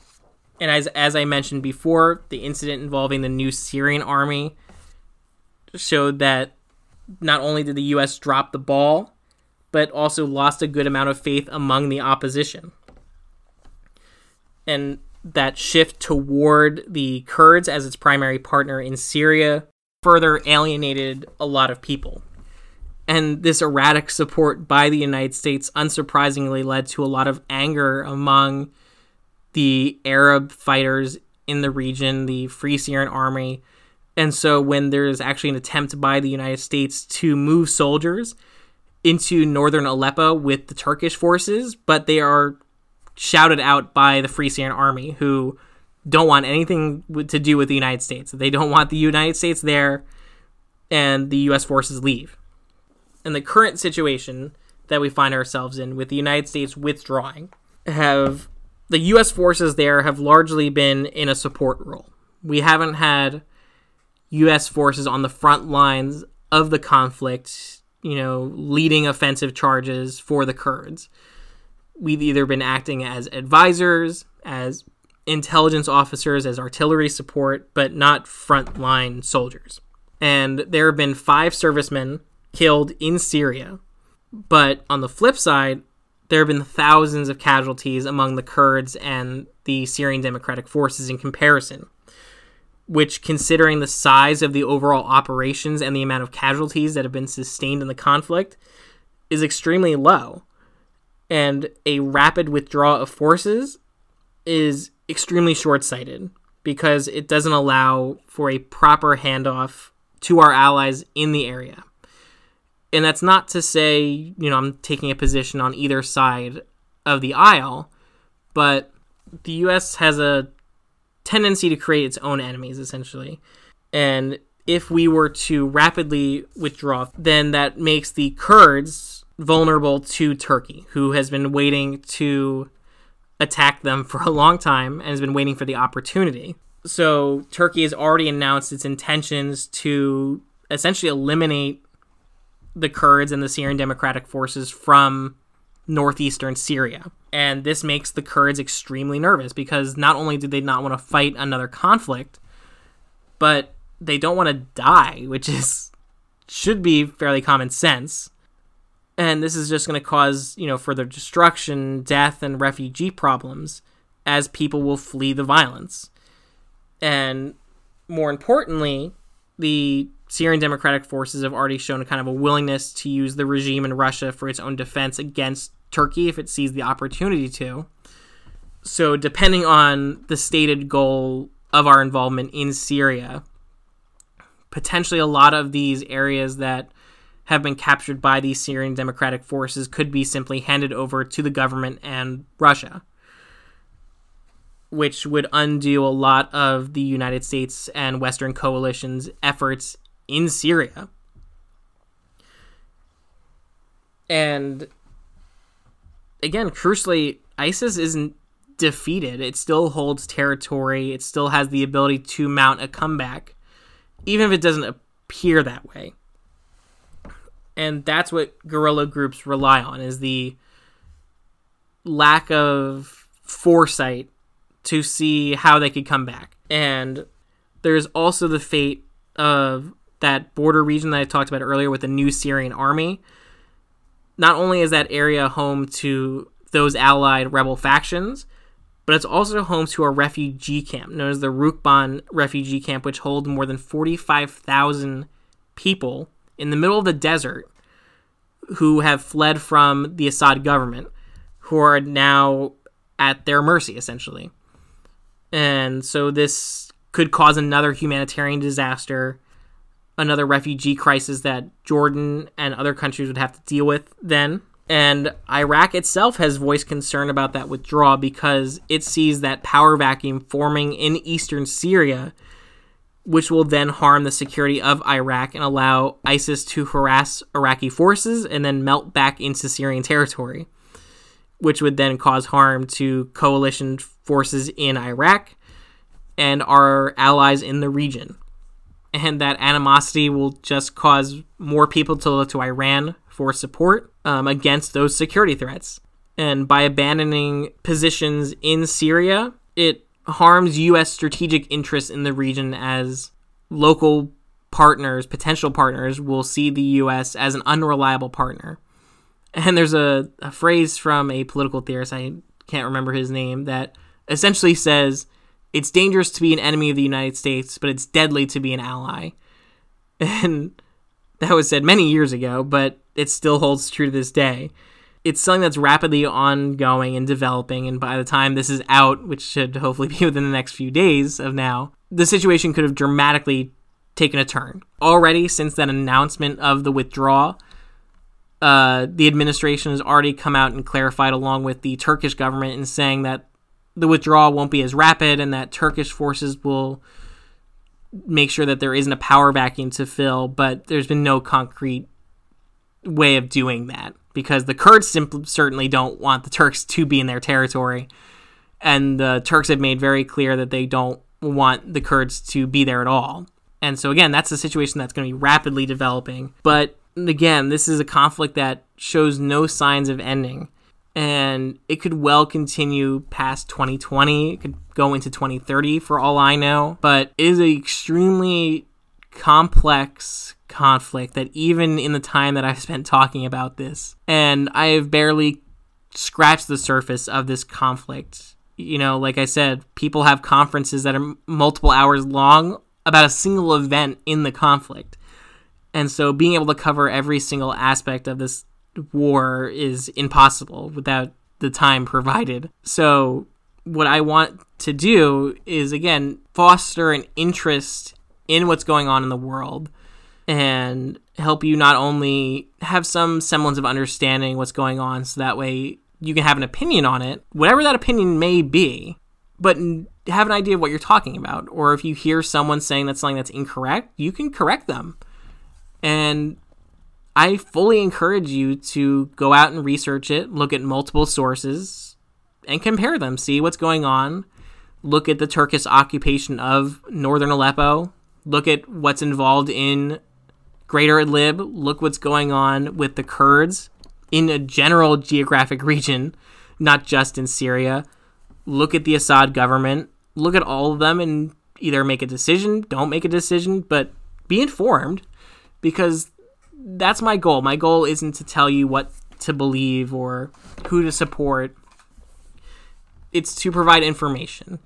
And as as I mentioned before, the incident involving the New Syrian Army showed that not only did the U S drop the ball, but also lost a good amount of faith among the opposition. And that shift toward the Kurds as its primary partner in Syria further alienated a lot of people. And this erratic support by the United States unsurprisingly led to a lot of anger among the Arab fighters in the region, the Free Syrian Army. And so when there's actually an attempt by the United States to move soldiers into northern Aleppo with the Turkish forces, but they are shouted out by the Free Syrian Army, who don't want anything to do with the United States. They don't want the United States there, and the U S forces leave. And the current situation that we find ourselves in, with the United States withdrawing, have the U S forces there have largely been in a support role. We haven't had U S forces on the front lines of the conflict, you know, leading offensive charges for the Kurds. We've either been acting as advisors, as intelligence officers, as artillery support, but not frontline soldiers. And there have been five servicemen killed in Syria. But on the flip side, there have been thousands of casualties among the Kurds and the Syrian Democratic Forces in comparison, which, considering the size of the overall operations and the amount of casualties that have been sustained in the conflict, is extremely low. And a rapid withdrawal of forces is extremely short-sighted because it doesn't allow for a proper handoff to our allies in the area. And that's not to say, you know, I'm taking a position on either side of the aisle, but the U S has a tendency to create its own enemies, essentially. And if we were to rapidly withdraw, then that makes the Kurds vulnerable to Turkey, who has been waiting to attack them for a long time and has been waiting for the opportunity. So Turkey has already announced its intentions to essentially eliminate the Kurds and the Syrian Democratic Forces from northeastern Syria. And this makes the Kurds extremely nervous because not only do they not want to fight another conflict, but they don't want to die, which is should be fairly common sense. And this is just going to cause, you know, further destruction, death, and refugee problems as people will flee the violence. And more importantly, the Syrian Democratic Forces have already shown kind of a willingness to use the regime in Russia for its own defense against Turkey if it sees the opportunity to. So depending on the stated goal of our involvement in Syria, potentially a lot of these areas that have been captured by the Syrian Democratic Forces could be simply handed over to the government and Russia, which would undo a lot of the United States and Western coalition's efforts in Syria. And again, crucially, ISIS isn't defeated. It still holds territory. It still has the ability to mount a comeback, even if it doesn't appear that way. And that's what guerrilla groups rely on, is the lack of foresight to see how they could come back. And there's also the fate of that border region that I talked about earlier with the New Syrian Army. Not only is that area home to those allied rebel factions, but it's also home to a refugee camp known as the Rukban refugee camp, which holds more than forty-five thousand people in the middle of the desert who have fled from the Assad government, who are now at their mercy, essentially. And so this could cause another humanitarian disaster, another refugee crisis that Jordan and other countries would have to deal with then. And Iraq itself has voiced concern about that withdrawal because it sees that power vacuum forming in eastern Syria, which will then harm the security of Iraq and allow ISIS to harass Iraqi forces and then melt back into Syrian territory, which would then cause harm to coalition forces in Iraq and our allies in the region. And that animosity will just cause more people to look to Iran for support um, against those security threats. And by abandoning positions in Syria, it harms U S strategic interests in the region, as local partners, potential partners, will see the U S as an unreliable partner. And there's a, a phrase from a political theorist, I can't remember his name, that essentially says, it's dangerous to be an enemy of the United States, but it's deadly to be an ally. And that was said many years ago, but it still holds true to this day. It's something that's rapidly ongoing and developing, and by the time this is out, which should hopefully be within the next few days of now, the situation could have dramatically taken a turn. Already, since that announcement of the withdrawal, uh, the administration has already come out and clarified along with the Turkish government in saying that the withdrawal won't be as rapid and that Turkish forces will make sure that there isn't a power vacuum to fill, but there's been no concrete way of doing that because the Kurds simply, certainly don't want the Turks to be in their territory. And the Turks have made very clear that they don't want the Kurds to be there at all. And so again, that's a situation that's going to be rapidly developing. But again, this is a conflict that shows no signs of ending. And it could well continue past twenty twenty. It could go into twenty thirty for all I know. But it is an extremely complex conflict that even in the time that I've spent talking about this, and I have barely scratched the surface of this conflict. You know, like I said, people have conferences that are multiple hours long about a single event in the conflict. And so being able to cover every single aspect of this war is impossible without the time provided. So what I want to do is, again, foster an interest in what's going on in the world and help you not only have some semblance of understanding what's going on so that way you can have an opinion on it, whatever that opinion may be, but have an idea of what you're talking about. Or if you hear someone saying that's something that's incorrect, you can correct them. And I fully encourage you to go out and research it, look at multiple sources, and compare them, see what's going on, look at the Turkish occupation of northern Aleppo, look at what's involved in Greater Idlib, look what's going on with the Kurds in a general geographic region, not just in Syria, look at the Assad government, look at all of them and either make a decision, don't make a decision, but be informed, because that's my goal. My goal isn't to tell you what to believe or who to support. It's to provide information.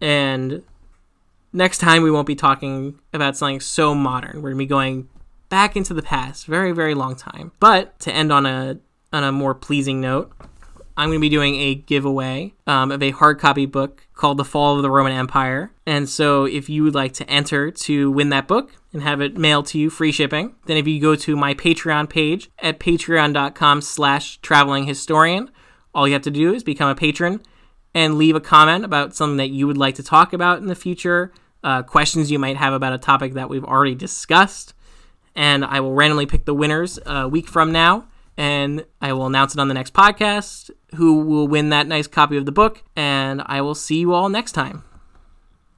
And next time we won't be talking about something so modern. We're going to be going back into the past, very, very long time. But to end on a on a more pleasing note, I'm going to be doing a giveaway um, of a hard copy book called The Fall of the Roman Empire. And so if you would like to enter to win that book and have it mailed to you, free shipping, then if you go to my Patreon page at patreon.com slash traveling historian, all you have to do is become a patron and leave a comment about something that you would like to talk about in the future, uh, questions you might have about a topic that we've already discussed, and I will randomly pick the winners a week from now. And I will announce it on the next podcast who will win that nice copy of the book. And I will see you all next time.